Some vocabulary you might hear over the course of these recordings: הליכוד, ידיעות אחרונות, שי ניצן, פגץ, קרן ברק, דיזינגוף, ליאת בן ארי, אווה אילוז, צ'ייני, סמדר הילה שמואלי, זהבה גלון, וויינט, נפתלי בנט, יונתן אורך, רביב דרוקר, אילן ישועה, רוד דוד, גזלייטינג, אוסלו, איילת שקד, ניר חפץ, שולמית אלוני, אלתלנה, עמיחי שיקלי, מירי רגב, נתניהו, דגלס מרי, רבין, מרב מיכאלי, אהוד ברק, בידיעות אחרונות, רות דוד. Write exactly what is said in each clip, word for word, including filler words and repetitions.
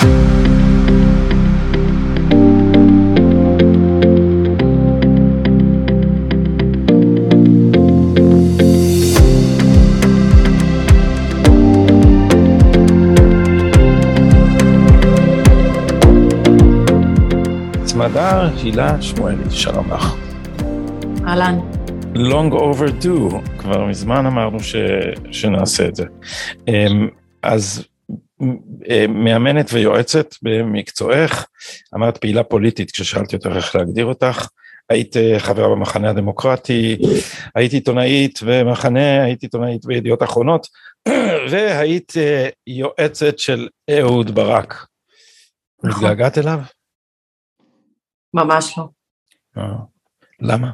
סמדר הילה שמואלי, שלום לך. אהלן. long overdue, כבר מזמן אמרנו ש... שנעשה את זה. אז מאמנת ויועצת במקצועך, אמרת פעילה פוליטית, כששאלתי אותך איך להגדיר אותך, היית חברה במחנה הדמוקרטי, היית עיתונאית במחנה, היית עיתונאית בידיעות אחרונות, והיית יועצת של אהוד ברק. התגעגעת אליו? ממש לא. למה?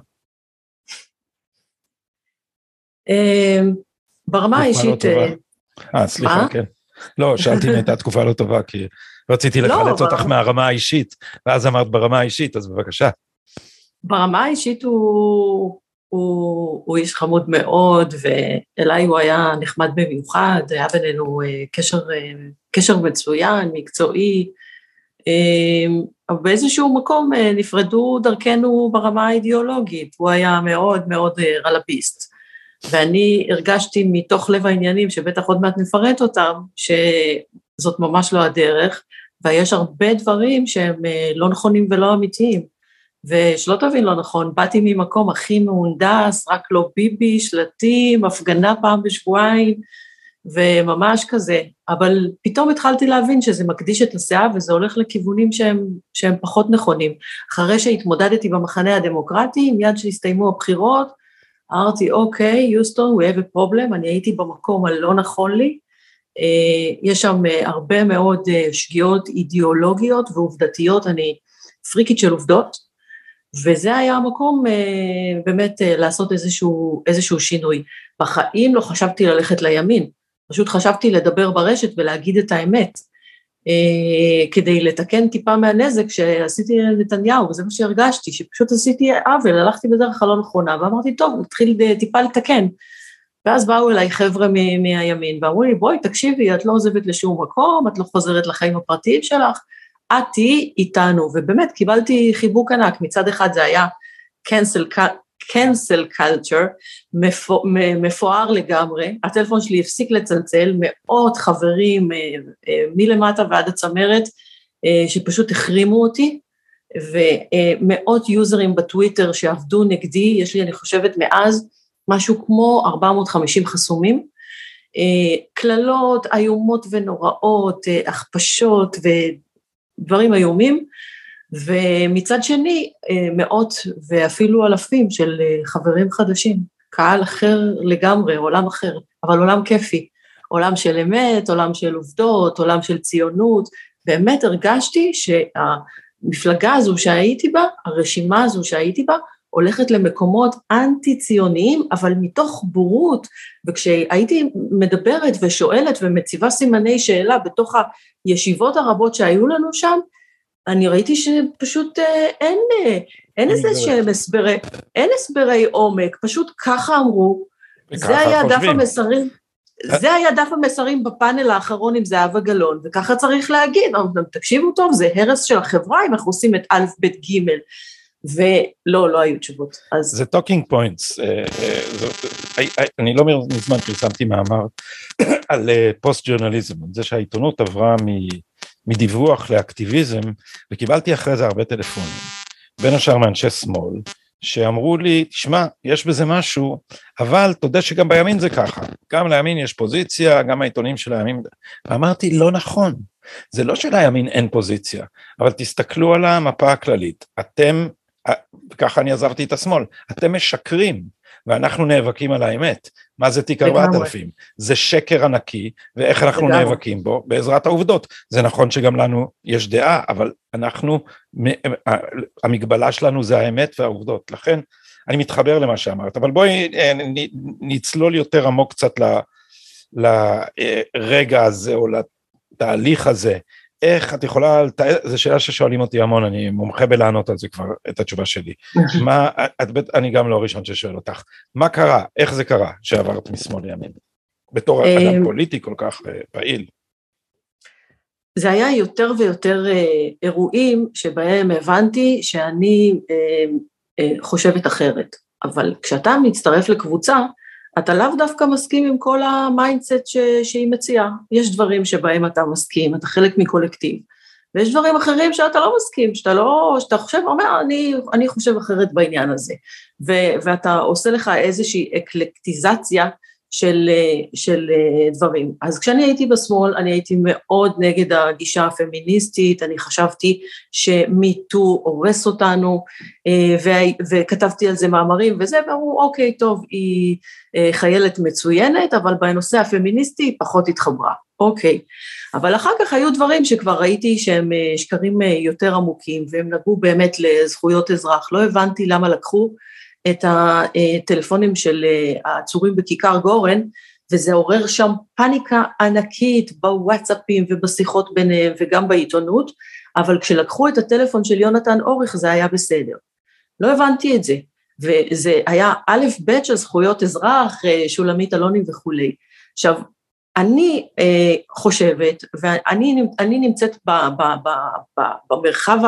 ברמה האישית... אה, סליחה, כן. לא, שאלתי אם הייתה תקופה לא טובה, כי רציתי לחלץ אותך מהרמה האישית, ואז אמרת ברמה האישית, אז בבקשה. ברמה האישית הוא איש חמוד מאוד, ואליי הוא היה נחמד במיוחד, היה בינינו קשר מצוין, מקצועי, אבל באיזשהו מקום נפרדו דרכנו ברמה האידיאולוגית, הוא היה מאוד מאוד רלביסט, ואני הרגשתי מתוך לב העניינים, שבטח עוד מעט נפרט אותם, שזאת ממש לא הדרך, ויש הרבה דברים שהם לא נכונים ולא אמיתיים, ושלא תבין לא נכון, באתי ממקום הכי מהונדס, רק לא ביבי, שלטים, הפגנה פעם בשבועיים, וממש כזה, אבל פתאום התחלתי להבין שזה מקדיש את הסעה, וזה הולך לכיוונים שהם, שהם פחות נכונים. אחרי שהתמודדתי במחנה הדמוקרטי, מיד שהסתיימו הבחירות, אמרתי, אוקיי, יוסטון, we have a problem, אני הייתי במקום הלא נכון לי, יש שם הרבה מאוד שגיאות אידיאולוגיות ועובדתיות, אני פריקית של עובדות, וזה היה המקום באמת לעשות איזשהו, איזשהו שינוי. בחיים לא חשבתי ללכת לימין, פשוט חשבתי לדבר ברשת ולהגיד את האמת, אה, כדי לתקן טיפה מהנזק שעשיתי לנתניהו, וזה מה שהרגשתי, שפשוט עשיתי עוול, הלכתי בדרך הלא נכונה, ואמרתי, טוב, נתחיל טיפה לתקן, ואז באו אליי חבר'ה מ- מהימין, ואמרו לי, בואי, תקשיבי, את לא עוזבת לשום מקום, את לא חוזרת לחיים הפרטיים שלך, את תהיי איתנו, ובאמת קיבלתי חיבוק ענק, מצד אחד זה היה cancel cut, cancel culture, מפואר לגמרי, הטלפון שלי הפסיק לצלצל, מאות חברים מלמטה ועד הצמרת, שפשוט החרימו אותי, ומאות יוזרים בטוויטר שעבדו נגדי, יש לי, אני חושבת, מאז משהו כמו ארבע מאות וחמישים חסומים, כללות, איומות ונוראות, הכפשות ודברים איומים, ומצד שני מאות ואפילו אלפים של חברים חדשים, קהל אחר לגמרי, עולם אחר, אבל עולם כיפי, עולם של אמת, עולם של עובדות, עולם של ציונות, באמת הרגשתי שהמפלגה הזו שהייתי בה, הרשימה הזו שהייתי בה, הולכת למקומות אנטי-ציוניים, אבל מתוך בורות, וכשהייתי מדברת ושואלת ומציבה סימני שאלה בתוך הישיבות הרבות שהיו לנו שם, אני ראיתי שפשוט אין, אין איזה שהם הסברי, אין הסברי עומק, פשוט ככה אמרו, זה היה דף המסרים, זה היה דף המסרים בפאנל האחרון עם זהבה גלון, וככה צריך להגיד, תקשיבו טוב, זה הרס של החברה, אם אנחנו עושים את א' ב' ג' ולא, לא היו תשובות. זה talking points, אני לא מזמן פרסמתי מאמר על פוסט ג'ורנליזם, זה שהעיתונות עברה מ... מדיווח לאקטיביזם, וקיבלתי אחרי זה הרבה טלפונים, בין השאר מאנשי שמאל, שאמרו לי, תשמע, יש בזה משהו, אבל תודה שגם בימין זה ככה, גם לימין יש פוזיציה, גם העיתונים של הימין, ואמרתי, לא נכון, זה לא שלימין אין פוזיציה, אבל תסתכלו על המפה הכללית, אתם, וככה אני עזבתי את השמאל, אתם משקרים, ואנחנו נאבקים על האמת, מה זה תיק ארבעת אלפים? זה שקר ענקי, ואיך אנחנו נאבקים בו? בעזרת העובדות. זה נכון שגם לנו יש דעה, אבל אנחנו, המגבלה שלנו זה האמת והעובדות, לכן אני מתחבר למה שאמרת, אבל בואי נצלול יותר עמוק קצת לרגע הזה, או לתהליך הזה, איך את יכולה, זו שאלה ששואלים אותי המון, אני מומחה בלענות על זה כבר, את התשובה שלי, מה, את, אני גם לא ראשון ששואל אותך, מה קרה, איך זה קרה, שעברת משמאל לימין, בתור אדם פוליטי כל כך פעיל? זה היה יותר ויותר אירועים שבהם הבנתי שאני חושבת אחרת, אבל כשאתה מצטרף לקבוצה, אתה לאו דווקא מסכים עם כל המיינדסט שהיא מציעה, יש דברים שבהם אתה מסכים, אתה חלק מקולקטיב, ויש דברים אחרים שאתה לא מסכים, שאתה לא, שאתה חושב, אומר, אני, אני חושב אחרת בעניין הזה, ו, ואתה עושה לך איזושהי אקלקטיזציה של, של דברים. אז כשאני הייתי בשמאל, אני הייתי מאוד נגד הגישה הפמיניסטית, אני חשבתי שמיטו הורס אותנו, וכתבתי על זה מאמרים, וזה אמרו, אוקיי, טוב, היא חיילת מצוינת, אבל בנושא הפמיניסטי היא פחות התחברה. אוקיי, אבל אחר כך היו דברים שכבר ראיתי שהם שקרים יותר עמוקים, והם נגעו באמת לזכויות אזרח, לא הבנתי למה לקחו את הטלפונים של העצורים בכיכר גורן, וזה עורר שם פאניקה ענקית בוואטסאפים ובשיחות ביניהם וגם בעיתונות, אבל כשלקחו את הטלפון של יונתן אורך זה היה בסדר, לא הבנתי את זה, וזה היה א' ב' של זכויות אזרח, שולמית אלוני וכולי. עכשיו, אני אה, חושבת, ואני אני נמצאת ב, ב, ב, ב, במרחב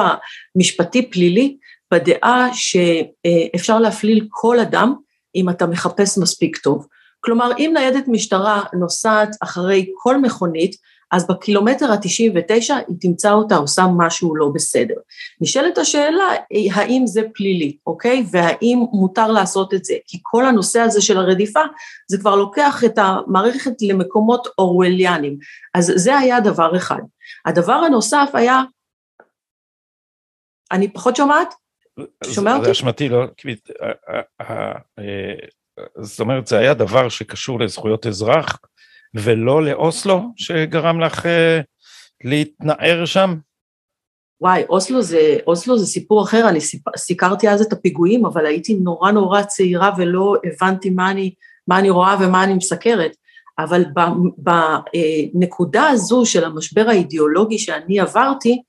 המשפטי פלילי, בדעה שאפשר להפליל כל אדם, אם אתה מחפש מספיק טוב. כלומר, אם ניידת משטרה נוסעת אחרי כל מכונית, אז בקילומטר ה-תשעים ותשע היא תמצא אותה, עושה משהו לא בסדר. נשאלת השאלה, האם זה פלילי, אוקיי? והאם מותר לעשות את זה? כי כל הנושא הזה של הרדיפה, זה כבר לוקח את המערכת למקומות אורווליאנים. אז זה היה דבר אחד. הדבר הנוסף היה, אני פחות שומעת? שומע אותי? זה אשמתי, לא? זאת אומרת, זה היה דבר שקשור לזכויות אזרח, ולא לאוסלו שגרם לך להתנער שם? וואי, אוסלו זה, אוסלו זה סיפור אחר, אני סיקרתי אז את הפיגועים, אבל הייתי נורא נורא צעירה, ולא הבנתי מה אני, מה אני רואה ומה אני מסקרת, אבל בנקודה הזו של המשבר האידיאולוגי שאני עברתי,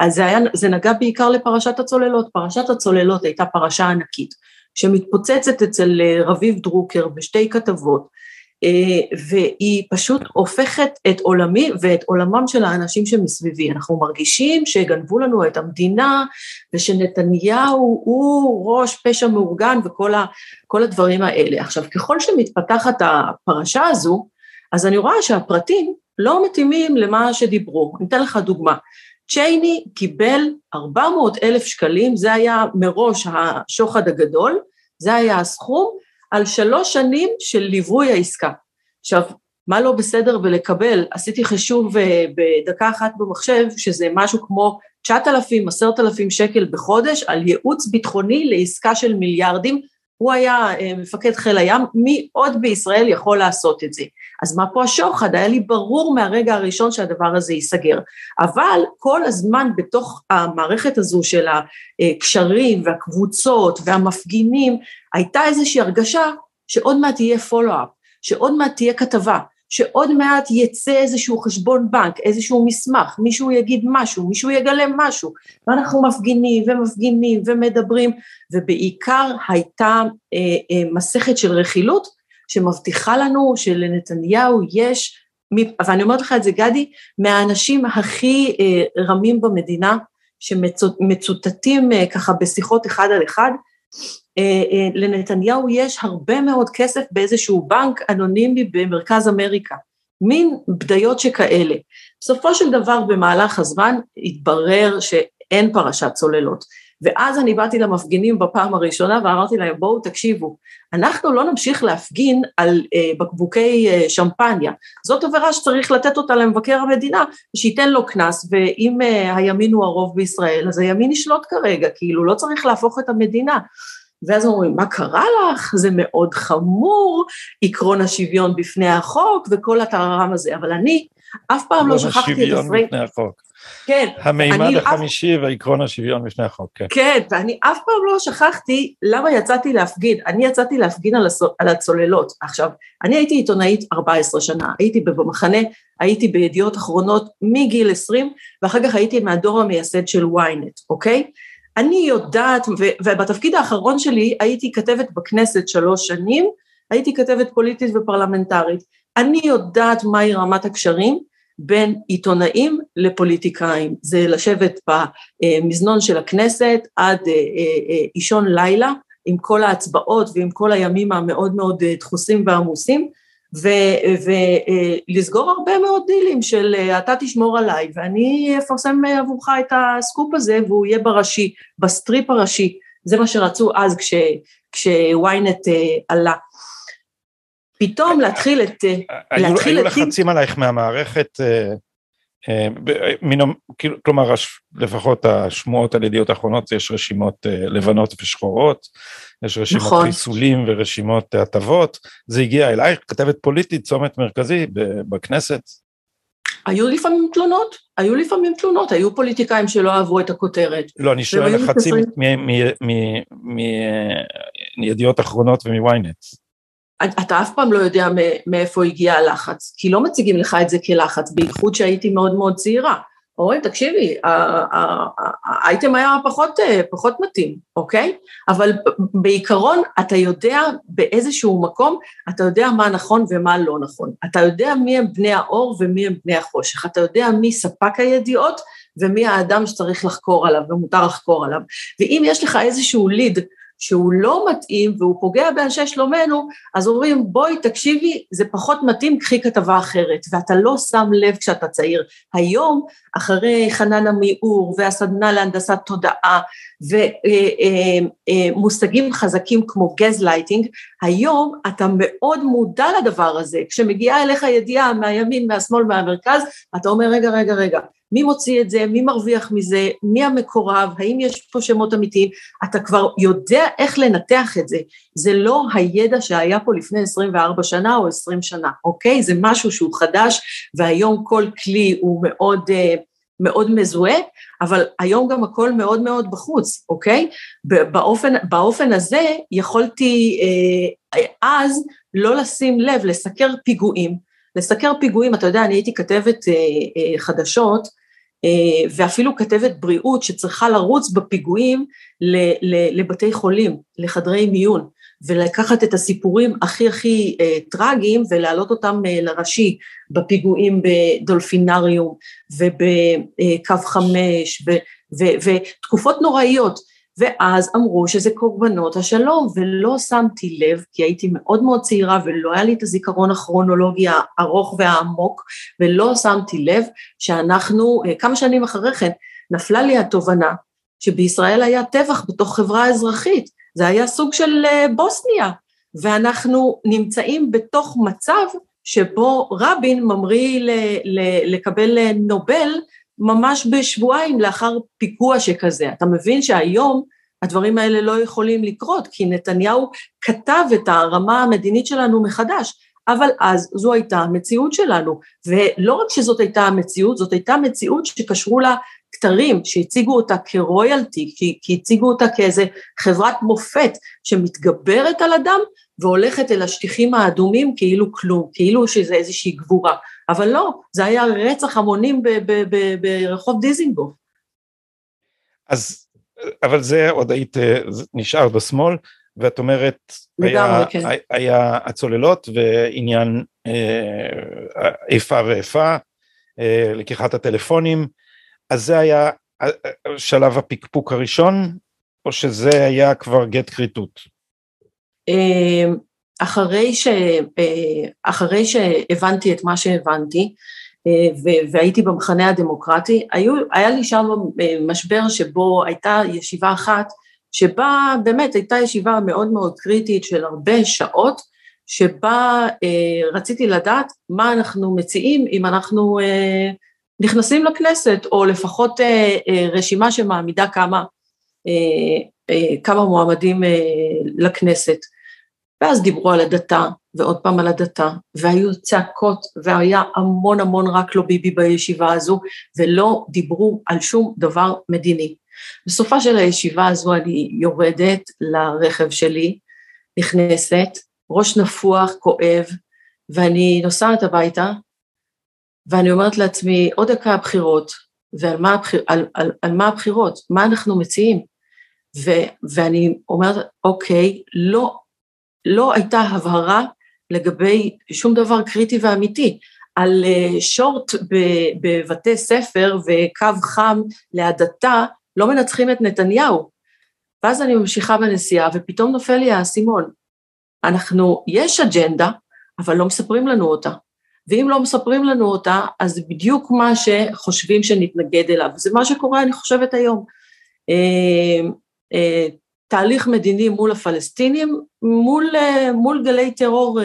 אז זה, היה, זה נגע בעיקר לפרשת הצוללות, פרשת הצוללות הייתה פרשה ענקית, שמתפוצצת אצל רביב דרוקר בשתי כתבות, והיא פשוט הופכת את עולמי ואת עולמם של האנשים שמסביבי, אנחנו מרגישים שגנבו לנו את המדינה, ושנתניהו הוא ראש פשע מאורגן, וכל ה, כל הדברים האלה. עכשיו, ככל שמתפתחת הפרשה הזו, אז אני רואה שהפרטים לא מתאימים למה שדיברו, אני אתן לך דוגמה, צ'ייני קיבל ארבע מאות אלף שקלים, זה היה מראש השוחד הגדול, זה היה הסכום, על שלוש שנים של ליווי העסקה. עכשיו, מה לא בסדר ולקבל? עשיתי חישוב בדקה אחת במחשב, שזה משהו כמו תשעת אלפים, עשרת אלפים שקל בחודש, על ייעוץ ביטחוני לעסקה של מיליארדים, הוא היה מפקד חיל הים, מי עוד בישראל יכול לעשות את זה? אז מה פה השוחד? היה לי ברור מהרגע הראשון שהדבר הזה ייסגר, אבל כל הזמן בתוך המערכת הזו של הקשרים והקבוצות והמפגינים, הייתה איזושהי הרגשה שעוד מעט תהיה פולו-אפ, שעוד מעט תהיה כתבה, שעוד מעט יצא איזשהו חשבון בנק, איזשהו מסמך, מישהו יגיד משהו, מישהו יגלה משהו, ואנחנו מפגינים ומפגינים ומדברים, ובעיקר הייתה אה, אה, מסכת של רכילות, שמבטיחה לנו שלנתניהו יש, ואני אומרת לך את זה גדי, מהאנשים הכי אה, רמים במדינה, שמצוטטים אה, ככה בשיחות אחד על אחד, לנתניהו יש הרבה מאוד כסף באיזשהו בנק אנונימי במרכז אמריקה, מין בדיות שכאלה. בסופו של דבר במהלך הזמן התברר שאין פרשת צוללות, ואז אני באתי למפגינים בפעם הראשונה ואמרתי להם, בואו תקשיבו, אנחנו לא נמשיך להפגין על בקבוקי שמפניה, זאת עבירה שצריך לתת אותה למבקר המדינה, שייתן לו כנס, ואם הימין הוא הרוב בישראל, אז הימין ישלוט כרגע, כאילו לא צריך להפוך את המדינה. ואז אומרים, מה קרה לך? זה מאוד חמור, עקרון השוויון בפני החוק, וכל התררם הזה, אבל אני אף פעם לא שכחתי את עזרי... כן, המימד החמישי אף... והעקרון השוויון לפני החוק, כן. כן, ואני אף פעם לא שכחתי למה יצאתי להפגין, אני יצאתי להפגין על, הסול, על הצוללות. עכשיו, אני הייתי עיתונאית ארבע עשרה שנה, הייתי במחנה, הייתי בידיעות אחרונות מגיל עשרים, ואחר כך הייתי מהדור המייסד של וויינט, אוקיי? אני יודעת, ו, ובתפקיד האחרון שלי הייתי כתבת בכנסת שלוש שנים, הייתי כתבת פוליטית ופרלמנטרית, אני יודעת מהי רמת הקשרים, בין עיתונאים לפוליטיקאים, זה לשבת במזנון של הכנסת עד אישון לילה, עם כל ההצבעות ועם כל הימים המאוד מאוד דחוסים ועמוסים, ולסגור הרבה מאוד דילים של אתה תשמור עליי, ואני אפרסם עבורך את הסקופ הזה, והוא יהיה בראשי, בסטריפ הראשי, זה מה שרצו אז כשוויינט עלה. פתאום להתחיל את... היו לחצים עלייך מהמערכת, כלומר, לפחות השמועות על ידיעות אחרונות, יש רשימות לבנות ושחורות, יש רשימות חיסולים ורשימות הטבות, זה הגיע אלייך, כתבת פוליטית, צומת מרכזי בכנסת. היו לפעמים תלונות, היו לפעמים תלונות, היו פוליטיקאים שלא אהבו את הכותרת. לא, אני שואל לחצים מידיעות אחרונות ומוויינט. אתה אף פעם לא יודע מאיפה הגיע הלחץ, כי לא מציגים לך את זה כלחץ, בייחוד שהייתי מאוד מאוד צעירה. אורי, תקשיבי, האייטם היה פחות מתאים, אוקיי? אבל בעיקרון אתה יודע באיזשהו מקום, אתה יודע מה נכון ומה לא נכון. אתה יודע מי הם בני האור ומי הם בני החושך. אתה יודע מי ספק הידיעות ומי האדם שצריך לחקור עליו ומותר לחקור עליו. ואם יש לך איזשהו ליד שהוא לא מתאים, והוא פוגע באנשי שלומנו, אז אומרים, בואי תקשיבי, זה פחות מתאים, קחי כתבה אחרת, ואתה לא שם לב כשאתה צעיר. היום, אחרי חנן המיעור, והסדנה להנדסת תודעה, ומושגים חזקים כמו גזלייטינג, היום אתה מאוד מודע לדבר הזה, כשמגיעה אליך ידיעה מהימין, מהשמאל, מהמרכז, אתה אומר, רגע, רגע, רגע, מי מוציא את זה, מי מרוויח מזה, מי המקורב, האם יש פה שמות אמיתיים, אתה כבר יודע איך לנתח את זה, זה לא הידע שהיה פה לפני עשרים וארבע שנה או עשרים שנה, אוקיי? זה משהו שהוא חדש, והיום כל כלי הוא מאוד, מאוד מזוהה, אבל היום גם הכל מאוד מאוד בחוץ, אוקיי? באופן, באופן הזה יכולתי אז לא לשים לב, לסקר פיגועים, לסקר פיגועים, אתה יודע, אני הייתי כתבת חדשות, ואפילו כתבת בריאות שצריכה לרוץ בפיגועים לבתי חולים, לחדרי מיון, ולקחת את הסיפורים הכי הכי טרגיים, ולהעלות אותם לראשי בפיגועים בדולפינריום, ובקו חמש, ותקופות נוראיות, ואז אמרו שזה קורבנות השלום, ולא שמתי לב, כי הייתי מאוד מאוד צעירה, ולא היה לי את הזיכרון הכרונולוגי הארוך והעמוק, ולא שמתי לב שאנחנו, כמה שנים אחרי כן, נפלה לי התובנה, שבישראל היה טבח בתוך חברה אזרחית, זה היה סוג של בוסניה, ואנחנו נמצאים בתוך מצב, שבו רבין ממריא ל- ל- לקבל נובל, ממש בשבועיים לאחר פיגוע שכזה, אתה מבין שהיום הדברים האלה לא יכולים לקרות, כי נתניהו כתב את הרמה המדינית שלנו מחדש, אבל אז זו הייתה המציאות שלנו, ולא רק שזאת הייתה המציאות, זאת הייתה מציאות שקשרו לה כתרים, שהציגו אותה כרויאלטי, כי הציגו אותה כאיזה חברת מופת שמתגברת על אדם, והולכת אל השטיחים האדומים כאילו כלום, כאילו שזה איזושהי גבורה, אבל לא, זה היה רצח המונים ברחוב דיזינגוף. אז, אבל זה עוד היית, נשאר בשמאל, ואת אומרת, היה, כן. היה הצוללות ועניין איפה ואיפה, לקיחת הטלפונים, אז זה היה שלב הפקפוק הראשון, או שזה היה כבר גט קריטות? אחרי ש אחרי שהבנתי את מה שהבנתי והייתי במחנה הדמוקרטי, היה לי שם משבר שבו הייתה ישיבה אחת שבה באמת הייתה ישיבה מאוד מאוד קריטית של הרבה שעות, שבה רציתי לדעת מה אנחנו מציעים אם אנחנו נכנסים לכנסת, או לפחות רשימה שמעמידה כמה כמה מועמדים לכנסת, ואז דיברו על הדתה, ועוד פעם על הדתה, והיו צעקות, והיה המון המון רק לא ביבי בישיבה הזו, ולא דיברו על שום דבר מדיני. בסופה של הישיבה הזו אני יורדת לרכב שלי, נכנסת, ראש נפוח, כואב, ואני נוסעת הביתה, ואני אומרת לעצמי, עוד דקה הבחירות, ועל מה, הבחיר, על, על, על מה הבחירות, מה אנחנו מציעים? ו- ואני אומרת, אוקיי, לא, לא הייתה הבהרה לגבי שום דבר קריטי ואמיתי. על שורט בבתי ספר וקו חם להדתה, לא מנצחים את נתניהו. ואז אני ממשיכה בנסיעה, ופתאום נופל לי הסימון. אנחנו, יש אג'נדה, אבל לא מספרים לנו אותה. ואם לא מספרים לנו אותה, אז בדיוק מה שחושבים שנתנגד אליו. זה מה שקורה, אני חושבת היום. תהליך מדיני מול הפלסטינים, מול, מול גלי טרור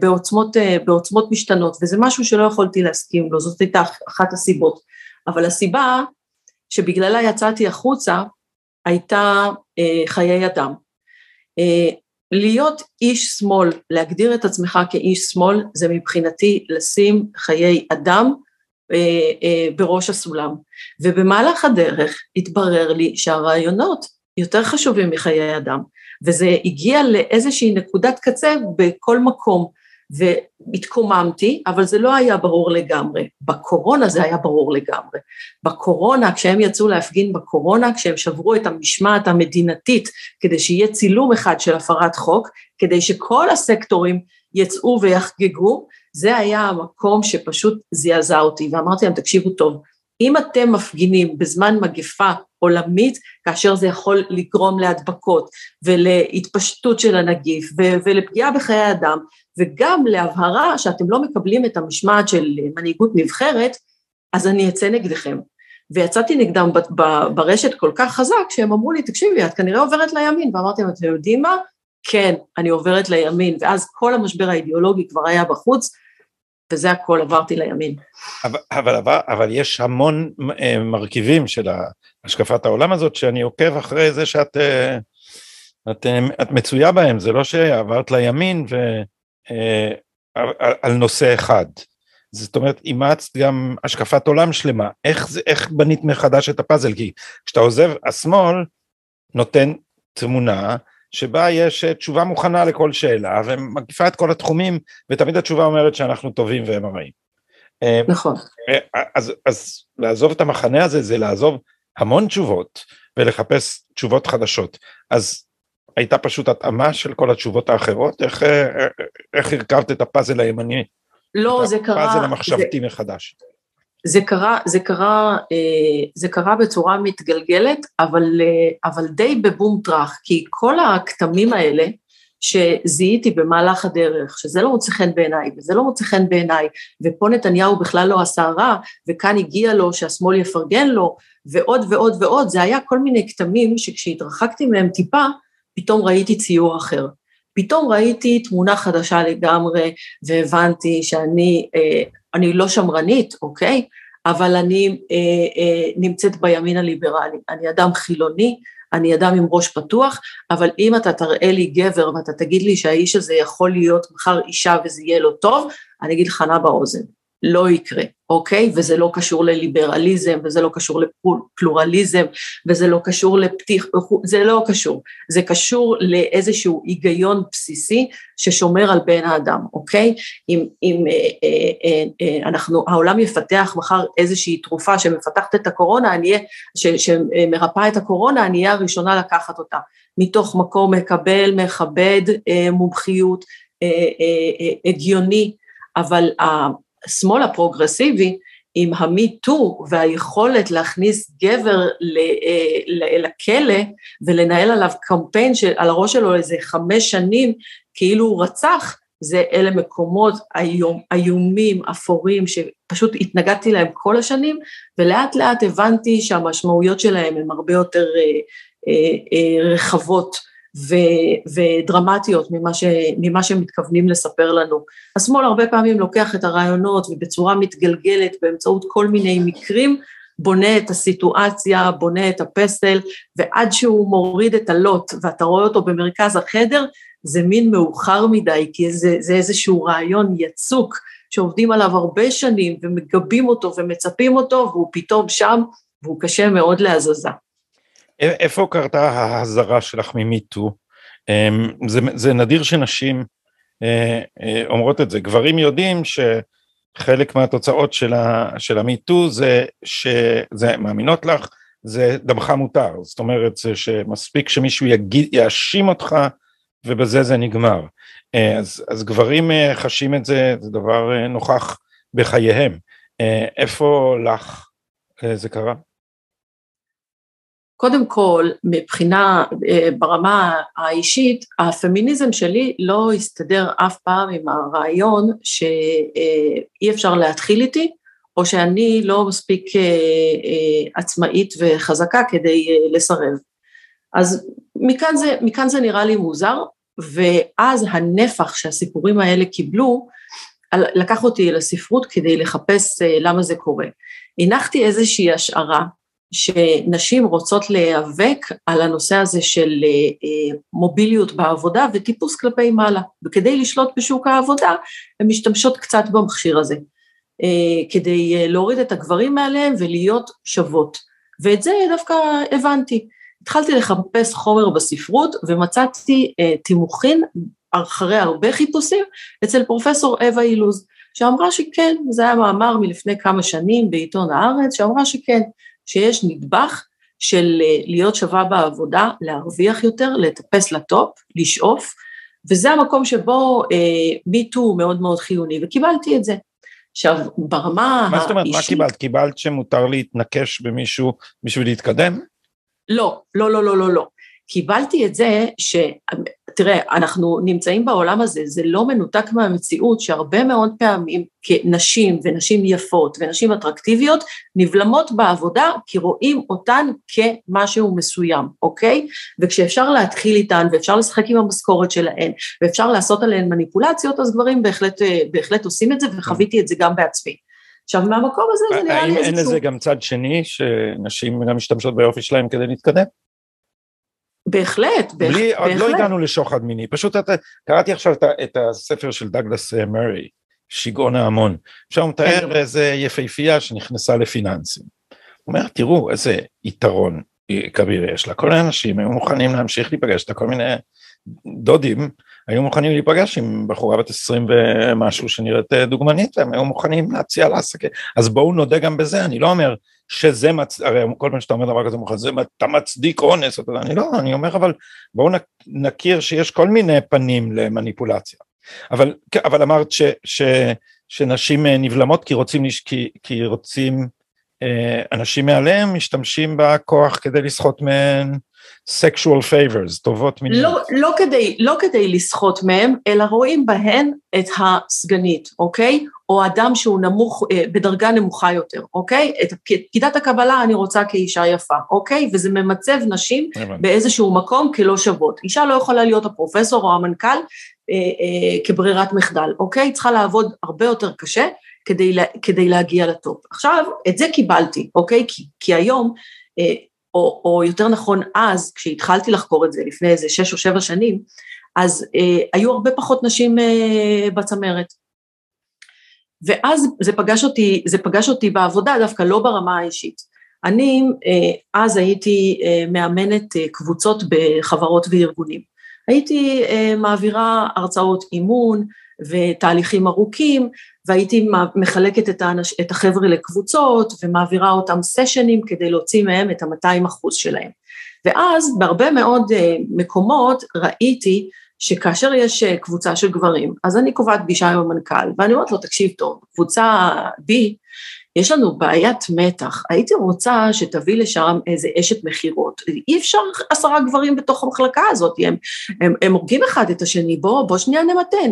בעוצמות, בעוצמות משתנות, וזה משהו שלא יכולתי להסכים לו, זאת הייתה אחת הסיבות. אבל הסיבה שבגללה יצאתי החוצה, הייתה חיי אדם. להיות איש שמאל, להגדיר את עצמך כאיש שמאל, זה מבחינתי לשים חיי אדם בראש הסולם. ובמהלך הדרך התברר לי שהרעיונות יותר חשובים מחיי אדם, וזה הגיע לאיזושהי נקודת קצה בכל מקום, והתקוממתי, אבל זה לא היה ברור לגמרי, בקורונה זה היה ברור לגמרי, בקורונה, כשהם יצאו להפגין בקורונה, כשהם שברו את המשמעת המדינתית, כדי שיהיה צילום אחד של הפרת חוק, כדי שכל הסקטורים יצאו ויחגגו, זה היה המקום שפשוט זעזע אותי, ואמרתי להם, תקשיבו טוב, אם אתם מפגינים בזמן מגפה עולמית, כאשר זה יכול לגרום להדבקות, ולהתפשטות של הנגיף, ו- ולפגיעה בחיי אדם, וגם להבהרה שאתם לא מקבלים את המשמעת של מנהיגות נבחרת, אז אני אצא נגדכם. ויצאתי נגדם ב- ב- ברשת כל כך חזק, שהם אמרו לי, תקשיבי, את כנראה עוברת לימין, ואמרתי, אתם יודעים מה? כן, אני עוברת לימין, ואז כל המשבר האידיאולוגי כבר היה בחוץ, וזה הכל, עברתי לימין. אבל, אבל, אבל יש המון מרכיבים של השקפת העולם הזאת, שאני עוקב אחרי זה שאת את, את מצויה בהם, זה לא שעברת לימין ו, על, על נושא אחד, זאת אומרת, אימצת גם השקפת עולם שלמה, איך, איך בנית מחדש את הפאזל, כי כשאתה עוזב, השמאל נותן תמונה, שבה יש תשובה מוכנה לכל שאלה, ומקיפה את כל התחומים, ותמיד התשובה אומרת שאנחנו טובים והם הרעים. נכון. אז, אז לעזוב את המחנה הזה, זה לעזוב המון תשובות, ולחפש תשובות חדשות. אז הייתה פשוט התאמה של כל התשובות האחרות, איך, איך הרכבת את הפאזל הימני? לא, זה קרה... הפאזל המחשבתי מחדש. זה קרה, זה קרה, זה קרה בצורה מתגלגלת, אבל, אבל די בבום טרח, כי כל הכתמים האלה שזיהיתי במהלך הדרך, שזה לא מוצא חן בעיניי, וזה לא מוצא חן בעיניי, ופה נתניהו בכלל לא עשה רע, וכאן הגיע לו שהשמאל יפרגן לו, ועוד ועוד ועוד, זה היה כל מיני כתמים שכשהתרחקתי מהם טיפה, פתאום ראיתי ציור אחר. פתאום ראיתי תמונה חדשה לגמרי, והבנתי שאני... אני לא שמרנית, אוקיי? אבל אני אה, אה, נמצאת בימין הליברלי, אני אדם חילוני, אני אדם עם ראש פתוח, אבל אם אתה תראה לי גבר, ואתה תגיד לי שהאיש הזה יכול להיות מחר אישה וזה יהיה לו טוב, אני אגיד חנה באוזן, לא יקרה, אוקיי? וזה לא קשור לליברליזם, וזה לא קשור לפלורליזם, וזה לא קשור לפתיח, זה לא קשור, זה קשור לאיזשהו היגיון בסיסי, ששומר על בן האדם, אוקיי? אם, אם אה, אה, אה, אה, אנחנו, העולם יפתח מחר איזושהי תרופה, שמפתחת את הקורונה, אני, ש, שמרפא את הקורונה, אני אהיה הראשונה לקחת אותה, מתוך מקום מקבל, מכבד, אה, מומחיות, אה, אה, אה, הגיוני, אבל ה... השמאל הפרוגרסיבי, עם המיטו והיכולת להכניס גבר לכלא, ולנהל עליו קמפיין על הראש שלו איזה חמש שנים, כאילו הוא רצח, זה אלה מקומות איומים, אפורים, שפשוט התנגדתי להם כל השנים, ולאט לאט הבנתי שהמשמעויות שלהם הן הרבה יותר רחבות, ודרמטיות ממה ש, ממה שמתכוונים לספר לנו. השמאל הרבה פעמים לוקח את הרעיונות ובצורה מתגלגלת באמצעות כל מיני מקרים, בונה את הסיטואציה, בונה את הפסל, ועד שהוא מוריד את הלוט ואתה רואה אותו במרכז החדר, זה מין מאוחר מדי, כי זה, זה איזשהו רעיון יצוק שעובדים עליו הרבה שנים ומגבים אותו ומצפים אותו, והוא פתאום שם והוא קשה מאוד להזזה. איפה קרתה ההזרה שלך ממיטו? זה, זה נדיר שנשים אומרות את זה. גברים יודעים שחלק מהתוצאות של המיטו זה שמאמינות לך, זה דמך מותר. זאת אומרת, זה שמספיק שמישהו יגיד, יאשים אותך ובזה זה נגמר. אז, אז גברים חשים את זה, זה דבר נוכח בחייהם. איפה לך זה קרה? קודם כל, מבחינה, ברמה האישית, הפמיניזם שלי לא הסתדר אף פעם עם הרעיון שאי אפשר להתחיל איתי, או שאני לא מספיק עצמאית וחזקה כדי לסרב. אז מכאן זה, מכאן זה נראה לי מוזר, ואז הנפח שהסיפורים האלה קיבלו, לקח אותי לספרות כדי לחפש למה זה קורה. הנחתי איזושהי השערה, שנשים רוצות להיאבק על הנושא הזה של מוביליות בעבודה וטיפוס כלפי מעלה, וכדי לשלוט בשוק העבודה, הן משתמשות קצת במכשיר הזה, כדי להוריד את הגברים מעליהם ולהיות שוות, ואת זה דווקא הבנתי. התחלתי לחפש חומר בספרות, ומצאתי תימוכין, אחרי הרבה חיפושים, אצל פרופסור אווה אילוז, שאמרה שכן, זה היה מאמר מלפני כמה שנים בעיתון הארץ, שאמרה שכן, שיש נדבך של להיות שווה בעבודה, להרוויח יותר, לטפס לטופ, לשאוף, וזה המקום שבו ביטו מאוד מאוד חיוני, וקיבלתי את זה. עכשיו, ברמה האישית... מה זאת אומרת, מה קיבלת? קיבלת שמותר להתנקש במישהו בשביל להתקדם? לא, לא, לא, לא, לא. קיבלתי את זה ש... תראה, אנחנו נמצאים בעולם הזה, זה לא מנותק מהמציאות שהרבה מאוד פעמים כנשים ונשים יפות ונשים אטרקטיביות נבלמות בעבודה כי רואים אותן כמשהו מסוים, אוקיי? וכשאפשר להתחיל איתן ואפשר לשחק עם המשכורת שלהן ואפשר לעשות עליהן מניפולציות, אז גברים בהחלט, בהחלט עושים את זה וחוויתי את זה גם בעצמי. עכשיו מהמקום הזה זה נראה לי איזשהו... האם אין לזה גם צד שני שנשים גם משתמשות ביופי שלהם כדי להתקדם? בהחלט, בהחלט. בלי, עוד לא הגענו לשוחד מיני, פשוט קראתי עכשיו את הספר של דגלס מרי, שיגעון ההמון, שם הוא מתאר איזה יפהפייה שנכנסה לפיננסים, הוא אומר, תראו איזה יתרון כביר יש לה, כל האנשים היו מוכנים להמשיך להיפגש, כל מיני דודים היו מוכנים להיפגש עם בחורה בת עשרים ומשהו שנראית דוגמנית, והם היו מוכנים להציע לעסק, אז בואו נודה גם בזה, אני לא אומר, שזה מצ... הרי כל פעם שאתה אומר דבר כזה מוכן, זה אתה מצדיק אונס, אתה יודע, אני לא, אני אומר, אבל בואו נכיר שיש כל מיני פנים למניפולציה, אבל, אבל אמרת ש, ש, שנשים נבלמות כי רוצים, כי, כי רוצים אנשים מעליהם משתמשים בכוח כדי לסחוט מהן sexual favors, טובות מיניות. לא, לא כדי, לא כדי לסחוט מהם, אלא רואים בהן את הסגנית, אוקיי? או אדם שהוא נמוך, בדרגה נמוכה יותר, אוקיי? את פקידת הקבלה אני רוצה כאישה יפה, אוקיי? וזה ממצב נשים באיזשהו מקום כלא שוות. אישה לא יכולה להיות הפרופסור או המנכ"ל, אה, אה, כברירת מחדל, אוקיי? צריכה לעבוד הרבה יותר קשה כדי, לה, כדי להגיע לטופ. עכשיו, את זה קיבלתי, אוקיי? כי, כי היום, אה, או, או יותר נכון אז, כשהתחלתי לחקור את זה לפני איזה שש או שבע שנים, אז אה, היו הרבה פחות נשים אה, בצמרת. ואז זה פגש אותי, זה פגש אותי בעבודה, דווקא לא ברמה האישית. אני אה, אז הייתי אה, מאמנת אה, קבוצות בחברות וארגונים. הייתי אה, מעבירה הרצאות אימון ותהליכים ארוכים, והייתי מחלקת את, האנש, את החבר'ה לקבוצות, ומעבירה אותם סשנים כדי להוציא מהם את ה-מאתיים אחוז שלהם. ואז בהרבה מאוד מקומות ראיתי שכאשר יש קבוצה של גברים, אז אני קובעת פגישה עם המנכ"ל, ואני אומרת לו, תקשיב טוב, קבוצה B, יש לנו בעיית מתח, הייתי רוצה שתביא לשם איזה אשת מחירות, אי אפשר עשרה גברים בתוך המחלקה הזאת, הם, הם, הם הורגים אחד את השני, בוא, בוא שנייה נמתן.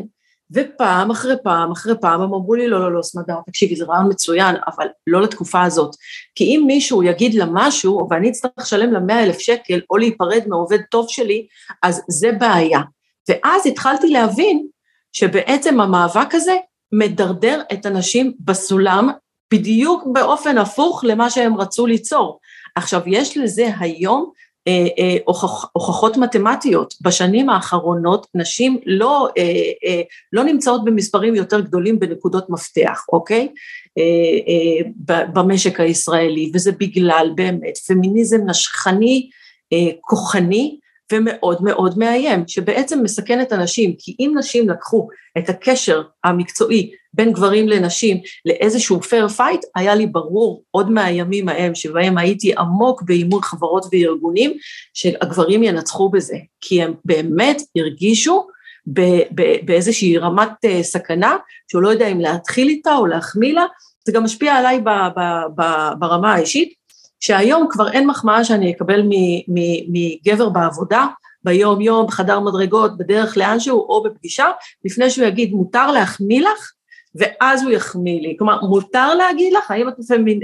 ופעם אחרי פעם אחרי פעם הם אמרו לי, לא, לא, לא, סמדר, תקשיבי, זה רעיון מצוין, אבל לא לתקופה הזאת, כי אם מישהו יגיד לה משהו, ואני אצטרך לשלם לה מאה אלף שקל, או להיפרד מעובד טוב שלי, אז זה בעיה. ואז התחלתי להבין, שבעצם המאבק הזה, מדרדר את הנשים בסולם, בדיוק באופן הפוך למה שהם רצו ליצור. עכשיו, יש לזה היום, הוכחות מתמטיות, בשנים האחרונות נשים לא, לא נמצאות במספרים יותר גדולים בנקודות מפתח, אוקיי? במשק הישראלי, וזה בגלל באמת פמיניזם נשכני, כוחני, ומאוד מאוד מאיים, שבעצם מסכן את הנשים, כי אם נשים לקחו את הקשר המקצועי בין גברים לנשים לאיזשהו פייר פייט, היה לי ברור עוד מהימים ההם, שבהם הייתי עמוק באימון חברות וארגונים, שהגברים ינצחו בזה, כי הם באמת הרגישו באיזושהי רמת סכנה, שהוא לא יודע אם להתחיל איתה או להחמיא לה, זה גם משפיע עליי ברמה האישית, שהיום כבר אין מחמאה שאני אקבל מגבר בעבודה, ביום יום, בחדר מדרגות, בדרך לאנשהו או בפגישה, לפני שהוא יגיד מותר להחמיא לך, ואז הוא יחמיא לי, כלומר מותר להגיד לך, האם את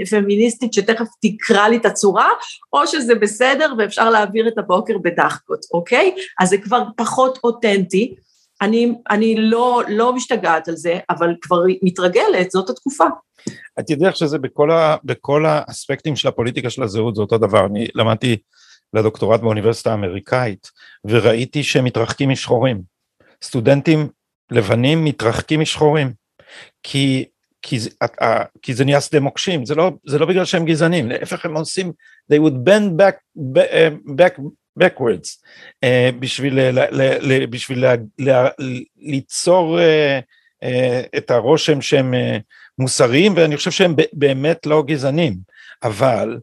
פמיניסטית שתכף תקרא לי את הצורה, או שזה בסדר ואפשר להעביר את הבוקר בדחקות, אוקיי? אז זה כבר פחות אותנטי, אני, אני לא, לא משתגעת על זה, אבל כבר מתרגלת, זאת התקופה. את יודעת שזה בכל, ה, בכל האספקטים של הפוליטיקה של הזהות, זה אותו דבר. אני למדתי לדוקטורט באוניברסיטה האמריקאית, וראיתי שהם מתרחקים משחורים. סטודנטים לבנים מתרחקים משחורים, כי, כי, כי זה נהיה שדה מוקשים, זה לא, זה לא בגלל שהם גזענים, להפך הם עושים, they would bend back, back, backwards, בשביל, בשביל ליצור את הרושם שהם מוסריים, ואני חושב שהם באמת לא גזענים, אבל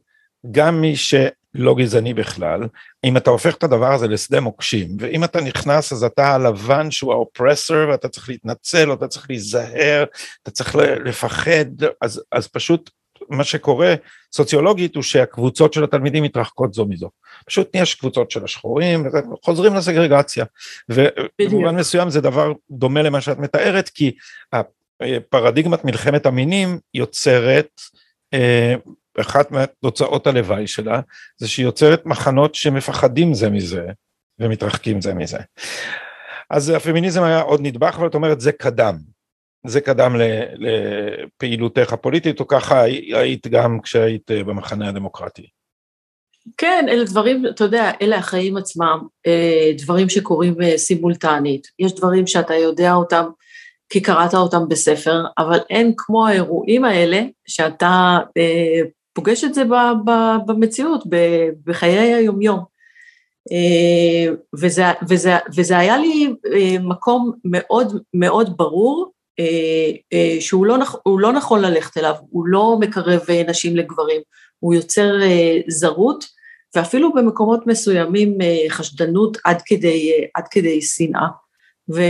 גם מי שלא גזעני בכלל, אם אתה הופך את הדבר הזה לשדה מוקשים, ואם אתה נכנס אז אתה הלבן שהוא האופרסור, ואתה צריך להתנצל, או אתה צריך להיזהר, אתה צריך לפחד, אז, אז פשוט מה שקורה סוציולוגית הוא שהקבוצות של התלמידים מתרחקות זו מזו, פשוט יש קבוצות של השחורים, חוזרים לסגרגציה, ובמובן מסוים זה דבר דומה למה שאת מתארת, כי פרדיגמת מלחמת המינים יוצרת, אחת מהתוצאות הלוואי שלה, זה שהיא יוצרת מחנות שמפחדים זה מזה, ומתרחקים זה מזה. אז הפמיניזם היה עוד נדבך, אבל את אומרת זה קדם, זה קדם לפעילותך הפוליטית, או ככה היית גם כשהיית במחנה הדמוקרטי? כן, אלה דברים, אתה יודע, אלה החיים עצמם, דברים שקורים סימולטנית, יש דברים שאתה יודע אותם, כי קראת אותם בספר, אבל אין כמו האירועים האלה, שאתה אה, פוגש את זה ב, ב, במציאות, ב, בחיי היומיום, אה, וזה, וזה, וזה היה לי אה, מקום מאוד מאוד ברור, אה, אה, שהוא לא, לא נכון ללכת אליו, הוא לא מקרב אה, נשים לגברים, הוא יוצר אה, זרות, ואפילו במקומות מסוימים אה, חשדנות עד כדי, אה, עד כדי שנאה, ו,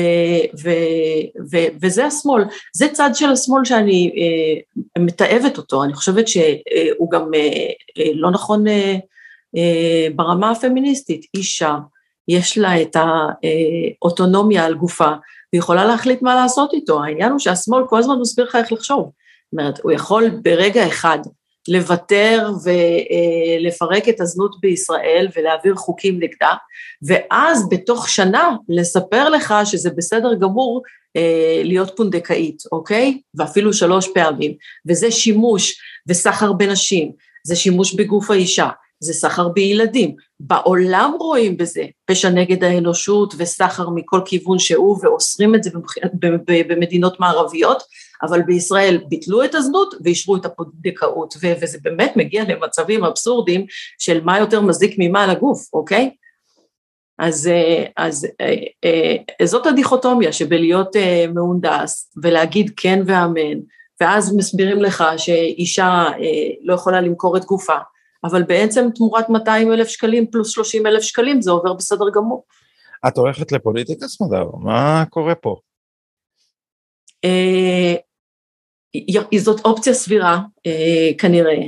ו, ו, וזה השמאל, זה צד של השמאל שאני אה, מתאבת אותו, אני חושבת שהוא גם אה, לא נכון אה, אה, ברמה הפמיניסטית, אישה יש לה את האוטונומיה על גופה, ויכולה להחליט מה לעשות איתו, העניין הוא שהשמאל כל הזמן מסביר לך איך לחשוב, זאת אומרת, הוא יכול ברגע אחד לוותר ולפרק את הזנות בישראל ולהעביר חוקים נגדה, ואז בתוך שנה לספר לך שזה בסדר גמור להיות פונדקאית, אוקיי? ואפילו שלוש פעמים, וזה שימוש וסחר בנשים, זה שימוש בגוף האישה, זה סחר בילדים, בעולם רואים בזה, פשע נגד האנושות וסחר מכל כיוון שהוא, ואוסרים את זה במדינות מערביות, אבל בישראל ביטלו את הזנות ואישרו את הפונדקאות, וזה באמת מגיע למצבים אבסורדים של מה יותר מזיק ממה לגוף, אוקיי? אז, אז זאת הדיכוטומיה שבלהיות מהונדס ולהגיד כן ואמן, ואז מסבירים לך שאישה לא יכולה למכור את גופה, אבל בעצם תמורת מאתיים אלף שקלים פלוס שלושים אלף שקלים, זה עובר בסדר גמור. את הולכת לפוליטיקה, סמדר, מה קורה פה? זאת אופציה סבירה, כנראה,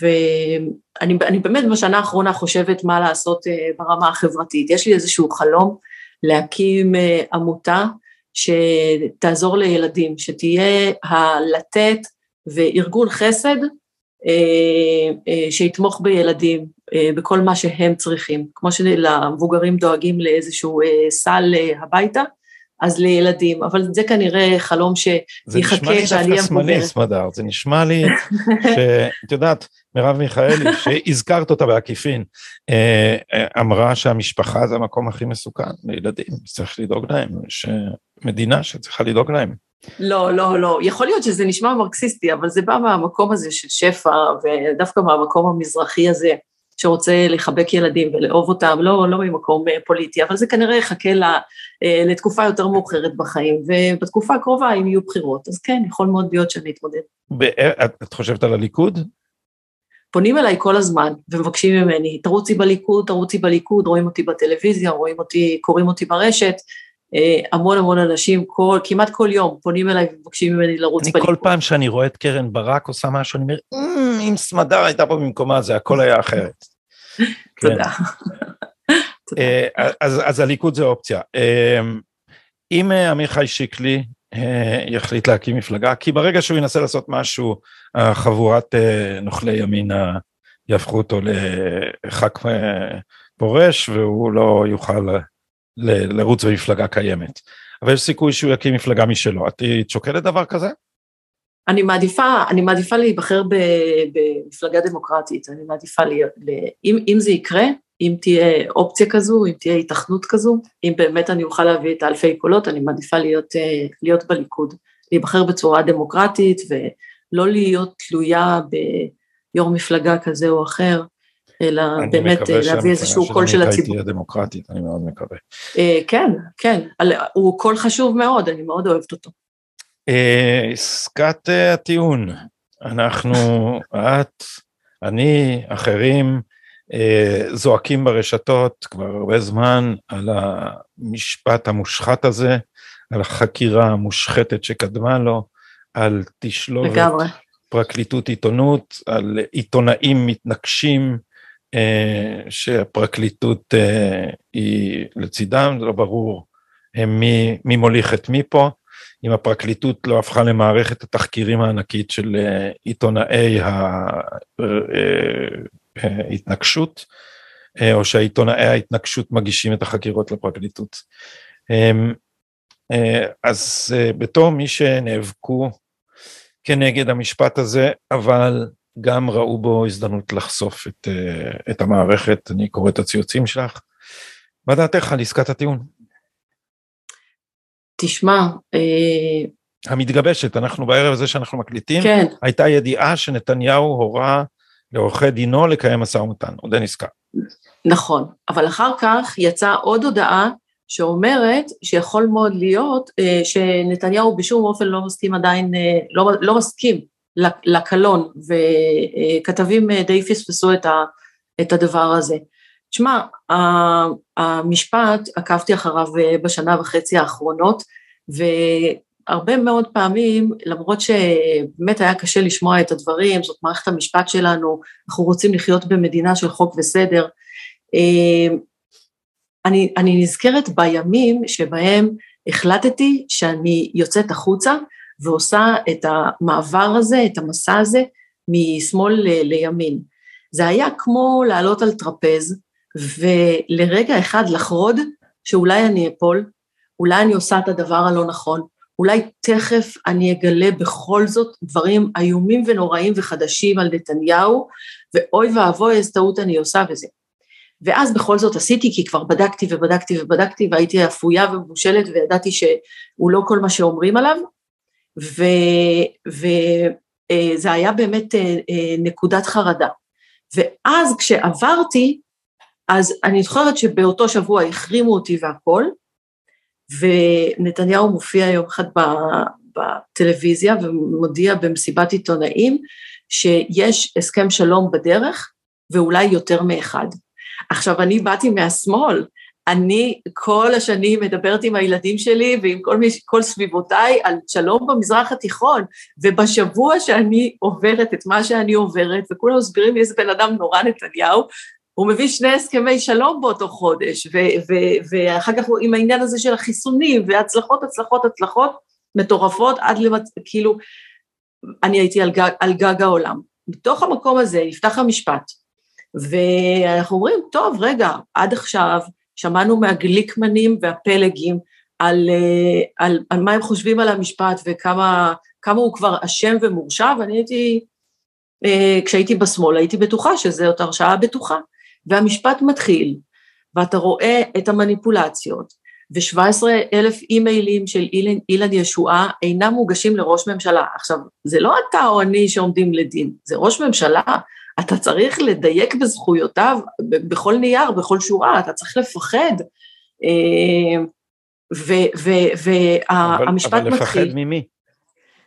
ואני באמת בשנה האחרונה חושבת מה לעשות ברמה החברתית, יש לי איזשהו חלום להקים עמותה שתעזור לילדים, שתהיה הלתת וארגון חסד, שיתמוך בילדים בכל מה שהם צריכים, כמו שלמבוגרים דואגים לאיזשהו סל הביתה, אז לילדים, אבל זה כנראה חלום שיחכה שאני אמבוגרת. זה נשמע לי שאת יודעת, מרב מיכאלי, שהזכרת אותה בעקיפין, אמרה שהמשפחה זה המקום הכי מסוכן לילדים, צריך לדאוג להם, מדינה שצריכה לדאוג להם. לא, לא, לא, יכול להיות שזה נשמע מרקסיסטי, אבל זה בא מהמקום הזה של שפע, ודווקא מהמקום המזרחי הזה, שרוצה לחבק ילדים ולאהוב אותם, לא, לא ממקום פוליטי, אבל זה כנראה יחכה לה, לתקופה יותר מאוחרת בחיים, ובתקופה הקרובה אם יהיו בחירות, אז כן, יכול מאוד להיות שאני אתמודד. את חושבת על הליכוד? פונים אליי כל הזמן, ומבקשים ממני, תרוצי בליכוד, תרוצי בליכוד, רואים אותי בטלוויזיה, רואים אותי, קוראים אותי ברשת, המון המון אנשים, כל, כמעט כל יום, פונים אליי ומבקשים ממני לרוץ בליכוד. אני כל פעם שאני רואה את קרן ברק עושה משהו, אני אומר, אם סמדר הייתה פה במקומה, זה הכל היה אחרת. תודה. אז הליכוד זה אופציה. אם עמיחי שיקלי יחליט להקים מפלגה, כי ברגע שהוא ינסה לעשות משהו, חבורת נוכלי ימינה יהפכו אותו לחק פורש, והוא לא יוכל לרוץ במפלגה קיימת. אבל יש סיכוי שהוא יקים מפלגה משלו. את שוקלת דבר כזה? אני מעדיפה, אני מעדיפה להיבחר במפלגה דמוקרטית, אני מעדיפה, אם זה יקרה, אם תהיה אופציה כזו, אם תהיה התכנות כזו, אם באמת אני אוכל להביא את אלפי קולות, אני מעדיפה להיות, להיות בליכוד, להיבחר בצורה דמוקרטית, ולא להיות תלויה ביור מפלגה כזה או אחר, אלא באמת להביא איזשהו קול של הציבור. אני מקווה שהמפלגה תהיה דמוקרטית, אני מאוד מקווה. כן, כן, הוא קול חשוב מאוד, אני מאוד אוהבת אותו. עסקת הטיעון, אנחנו, את, אני, אחרים, זועקים ברשתות כבר הרבה זמן על המשפט המושחת הזה, על החקירה המושחתת שקדמה לו, על תשלובת פרקליטות עיתונות, על עיתונאים מתנגשים שהפרקליטות היא לצידם, זה לא ברור מי, מי מוליך את מי פה, אם הפרקליטות לא הפכה למערכת התחקירים הענקית של עיתונאי ה... התנגשות, או שהעיתונאי ההתנגשות מגישים את החקירות לפרקליטות. אז בתור מי שנאבקו כנגד המשפט הזה, אבל גם ראו בו הזדמנות לחשוף את, את המערכת, אני קורא את הציוצים שלך, מה דעתך על עסקת הטיעון? תשמע, המתגבשת, אנחנו בערב הזה שאנחנו מקליטים, כן. הייתה ידיעה שנתניהו הורה לעורכי דינו לקיים משא ומתן, עוד אין עסקה. נכון, אבל אחר כך יצאה עוד הודעה שאומרת שיכול מאוד להיות אה, שנתניהו בשום אופן לא מסכים עדיין, אה, לא, לא מסכים לקלון, וכתבים אה, די פספסו את, ה, את הדבר הזה. תשמע, המשפט עקבתי אחריו בשנה וחצי האחרונות, ו... הרבה מאוד פעמים, למרות שבאמת היה קשה לשמוע את הדברים, זאת מערכת המשפט שלנו, אנחנו רוצים לחיות במדינה של חוק וסדר, אני, אני נזכרת בימים שבהם החלטתי שאני יוצאת החוצה, ועושה את המעבר הזה, את המסע הזה, משמאל ל- לימין. זה היה כמו לעלות על טרפז, ולרגע אחד לחרוד, שאולי אני אפול, אולי אני עושה את הדבר הלא נכון, אולי תכף אני אגלה בכל זאת דברים איומים ונוראים וחדשים על נתניהו, ואוי ואבוי, איזו טעות אני עושה וזה. ואז בכל זאת עשיתי, כי כבר בדקתי ובדקתי ובדקתי, והייתי אפויה ומבושלת, וידעתי שהוא לא כל מה שאומרים עליו, וזה היה באמת נקודת חרדה. ואז כשעברתי, אז אני זוכרת שבאותו שבוע החרימו אותי והכל, ונתניהו מופיע יום אחד בטלוויזיה ומודיע במסיבת עיתונאים שיש הסכם שלום בדרך ואולי יותר מאחד. עכשיו אני באתי מהשמאל, אני כל השנים מדברת עם הילדים שלי ועם כל, כל סביבותיי על שלום במזרח התיכון, ובשבוע שאני עוברת את מה שאני עוברת, וכולם מסבירים לי איזה בן אדם נורא נתניהו, הוא מביא שני הסכמי שלום באותו חודש, ו- ו- ואחר כך עם העניין הזה של החיסונים, והצלחות, הצלחות, הצלחות, מטורפות, עד למצ... כאילו, אני הייתי על גג, על גג העולם. בתוך המקום הזה נפתח המשפט, ואנחנו אומרים, טוב, רגע, עד עכשיו שמענו מהגליקמנים והפלגים, על, על, על מה הם חושבים על המשפט, וכמה כמה הוא כבר אשם ומורשע, ואני הייתי, כשהייתי בשמאל, הייתי בטוחה שזה אותה הרשעה בטוחה. והמשפט מתחיל, ואתה רואה את המניפולציות, ו-שבעה עשר אלף אימיילים של אילן, אילן ישועה אינם מוגשים לראש ממשלה. עכשיו, זה לא אתה או אני שעומדים לדין, זה ראש ממשלה, אתה צריך לדייק בזכויותיו, בכל נייר, בכל שורה, אתה צריך לפחד, והמשפט מתחיל. אבל לפחד ממי?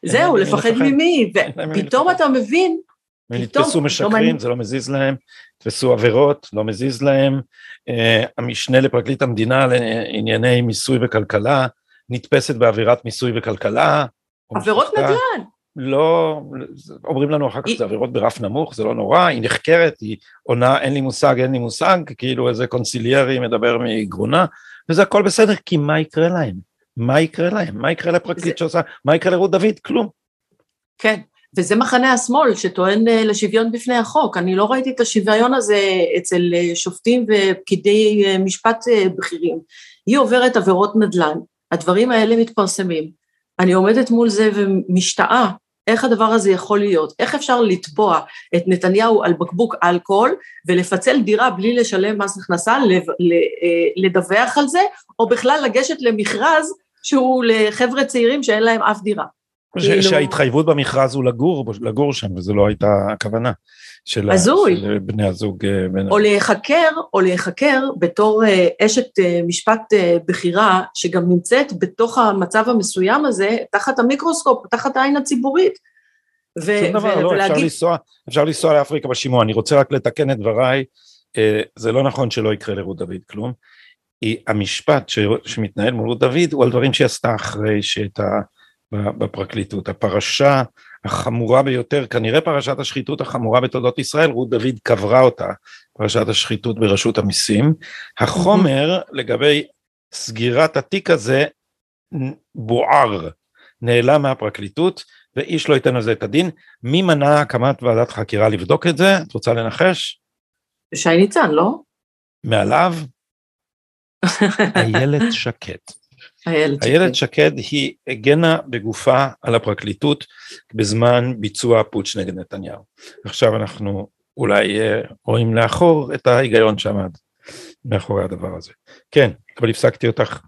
זהו, לפחד ממי, ופתאום אתה מבין, נתפסו משקרים, זה לא מזיז להם, נתפסו עבירות, לא מזיז להם, המשנה לפרקליט המדינה לענייני מיסוי וכלכלה, נתפסת בעבירת מיסוי וכלכלה. עבירות נדל"ן. לא, אומרים לנו אחר כך, זה עבירות ברף נמוך, זה לא נורא, היא נחקרת, היא עונה, אין לי מושג, אין לי מושג, כאילו איזה קונסיליירי מדבר מגרונה, וזה הכל בסדר, כי מה יקרה להם? מה יקרה להם? מה יקרה לפרקליט שעושה? מה יקרה לרוד דוד? כלום. כן. וזה מחנה השמאל שטוען לשוויון בפני החוק, אני לא ראיתי את השוויון הזה אצל שופטים ופקידי משפט בכירים, היא עוברת עבירות נדל"ן, הדברים האלה מתפרסמים, אני עומדת מול זה ומשתאה, איך הדבר הזה יכול להיות, איך אפשר לתבוע את נתניהו על בקבוק אלכוהול, ולפצל דירה בלי לשלם מס הכנסה, לדווח על זה, או בכלל לגשת למכרז שהוא לחבר'ה צעירים שאין להם אף דירה. שההתחייבות במכרז הוא לגור, לגור שם, וזו לא הייתה הכוונה של בני הזוג. או להיחקר, או להיחקר בתור אשת משפט בחירה, שגם נמצאת בתוך המצב המסוים הזה, תחת המיקרוסקופ, תחת העין הציבורית. שום דבר, לא, אפשר לנסוע לאפריקה בשימוע, אני רוצה רק לתקן את דבריי, זה לא נכון שלא יקרה לרות דוד כלום, המשפט שמתנהל מול רות דוד, הוא על דברים שהיא עשתה אחרי שאת ה... בפרקליטות, הפרשה החמורה ביותר, כנראה פרשת השחיתות החמורה בתולדות ישראל, רוד דוד קברה אותה, פרשת השחיתות ברשות המיסים, החומר לגבי סגירת התיק הזה, בוער, נעלם מהפרקליטות, ואיש לא ייתן על זה את הדין, מי מנע הקמת ועדת חקירה לבדוק את זה? את רוצה לנחש? שי ניצן, לא? מעליו? איילת שקד. איילת שקד היא הגנה בגופה על הפרקליטות בזמן ביצוע הפוטש נגד נתניהו. עכשיו אנחנו אולי רואים לאחור את ההיגיון שעמד מאחורי הדבר הזה. כן, אבל הפסקתי אותך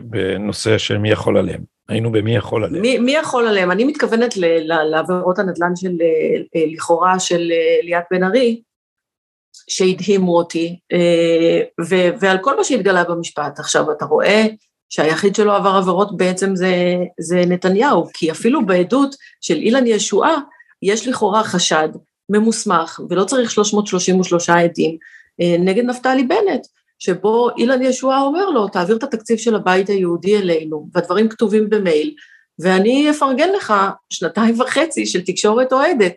בנושא של מי יכול עליהם. היינו במי יכול עליהם. מי, מי יכול עליהם? אני מתכוונת לעבירות הנדל"ן של לכאורה של ליאת בן ארי, שהדהימו אותי, ו, ועל כל מה שהתגלה במשפט. עכשיו אתה רואה, שהיחיד שלו עבר עבירות בעצם זה, זה נתניהו, כי אפילו בעדות של אילן ישועה, יש לכאורה חשד ממוסמך, ולא צריך שלוש מאות שלושים ושלושה עדים, נגד נפתלי בנט, שבו אילן ישועה אומר לו, תעביר את התקציב של הבית היהודי אלינו, והדברים כתובים במייל, ואני אפרגן לך שנתיים וחצי של תקשורת אוהדת.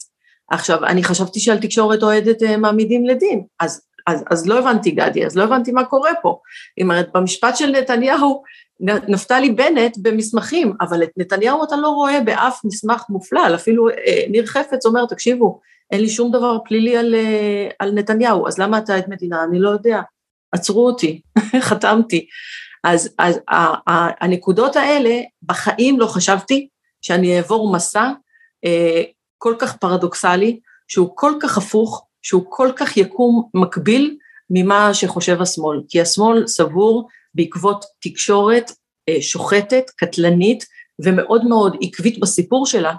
עכשיו, אני חשבתי שעל תקשורת אוהדת מעמידים לדין, אז אז, אז לא הבנתי גדי, אז לא הבנתי מה קורה פה. זאת אומרת, במשפט של נתניהו, נפתלי בנט במסמכים, אבל את נתניהו אתה לא רואה באף מסמך מופלל, אפילו ניר חפץ אומר, תקשיבו, אין לי שום דבר פלילי על, על נתניהו, אז למה אתה את מדינה? אני לא יודע, עצרו אותי, חתמתי. אז, אז ה, ה, הנקודות האלה, בחיים לא חשבתי שאני אעבור מסע כל כך פרדוקסלי, שהוא כל כך הפוך, שהוא כל כך יקום מקביל ממה שחושב השמאל, כי השמאל סבור בעקבות תקשורת שוחטת, קטלנית, ומאוד מאוד עקבית בסיפור שלה,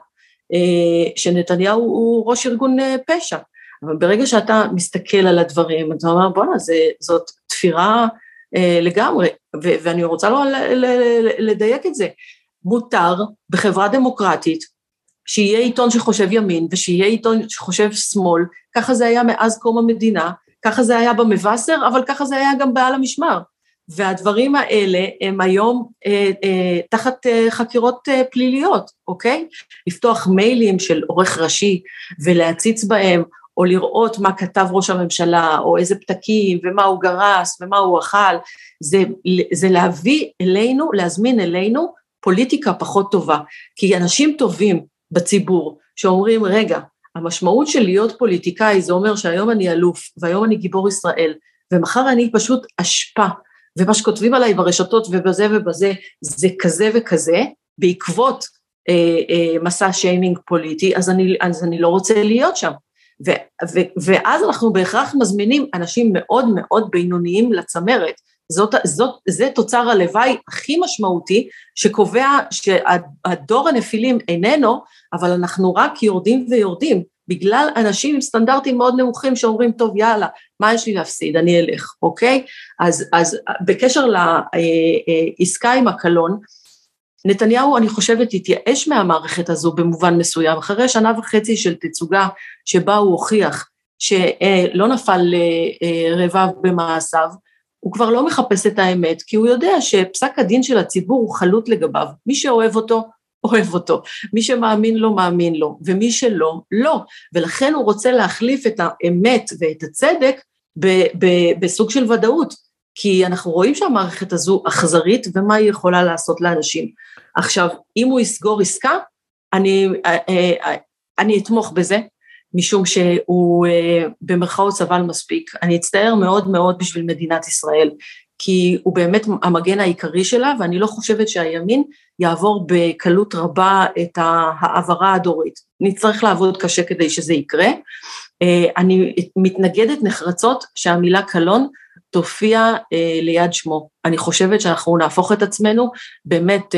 שנתניהו הוא ראש ארגון פשע, אבל ברגע שאתה מסתכל על הדברים, אתה אומר, בוא'נה, זאת תפירה לגמרי, ואני רוצה לא לדייק את זה, מותר בחברה דמוקרטית, שיהיה עיתון שחושב ימין, ושיהיה עיתון שחושב שמאל, ככה זה היה מאז קום המדינה, ככה זה היה במבשר, אבל ככה זה היה גם בעל המשמר, והדברים האלה הם היום אה, אה, תחת אה, חקירות אה, פליליות, אוקיי? לפתוח מיילים של עורך ראשי, ולהציץ בהם, או לראות מה כתב ראש הממשלה, או איזה פתקים, ומה הוא גרס, ומה הוא אכל, זה, זה להביא אלינו, להזמין אלינו, פוליטיקה פחות טובה, כי אנשים טובים, בציבור, שאומרים, רגע, המשמעות של להיות פוליטיקאי, זה אומר שהיום אני אלוף, והיום אני גיבור ישראל, ומחר אני פשוט אשפה, ומה שכותבים עליי ברשתות, ובזה ובזה, זה כזה וכזה, בעקבות אה, אה, מסע שיימינג פוליטי, אז אני, אז אני לא רוצה להיות שם, ו, ו, ואז אנחנו בהכרח מזמינים אנשים מאוד מאוד בינוניים לצמרת, זאת, זאת, זה תוצר הלוואי הכי משמעותי, שקובע שהדור הנפילים איננו, אבל אנחנו רק יורדים ויורדים, בגלל אנשים עם סטנדרטים מאוד נמוכים שאומרים, טוב, יאללה, מה יש לי להפסיד? אני אלך, אוקיי? אז, אז בקשר לעסקה עם הקלון, נתניהו, אני חושבת, התייאש מהמערכת הזו במובן מסוים, אחרי שנה וחצי של תצוגה שבה הוא הוכיח שלא נפל רבב במעשיו, הוא כבר לא מחפש את האמת, כי הוא יודע שפסק הדין של הציבור הוא חלוט לגביו, מי שאוהב אותו, אוהב אותו, מי שמאמין לו, מאמין לו, ומי שלא, לא, ולכן הוא רוצה להחליף את האמת ואת הצדק ב- ב- בסוג של ודאות, כי אנחנו רואים שהמערכת הזו אכזרית, ומה היא יכולה לעשות לאנשים. עכשיו, אם הוא יסגור עסקה, אני, אני אתמוך בזה, משום שהוא במרכאות סבל מספיק, אני אצטער מאוד מאוד בשביל מדינת ישראל, כי הוא באמת המגן העיקרי שלה, ואני לא חושבת שהימין יעבור בקלות רבה את העברה הדורית. נצטרך לעבוד קשה כדי שזה יקרה. אני מתנגדת נחרצות שהמילה קלון תופיע ליד שמו. אני חושבת שאנחנו נהפוך את עצמנו באמת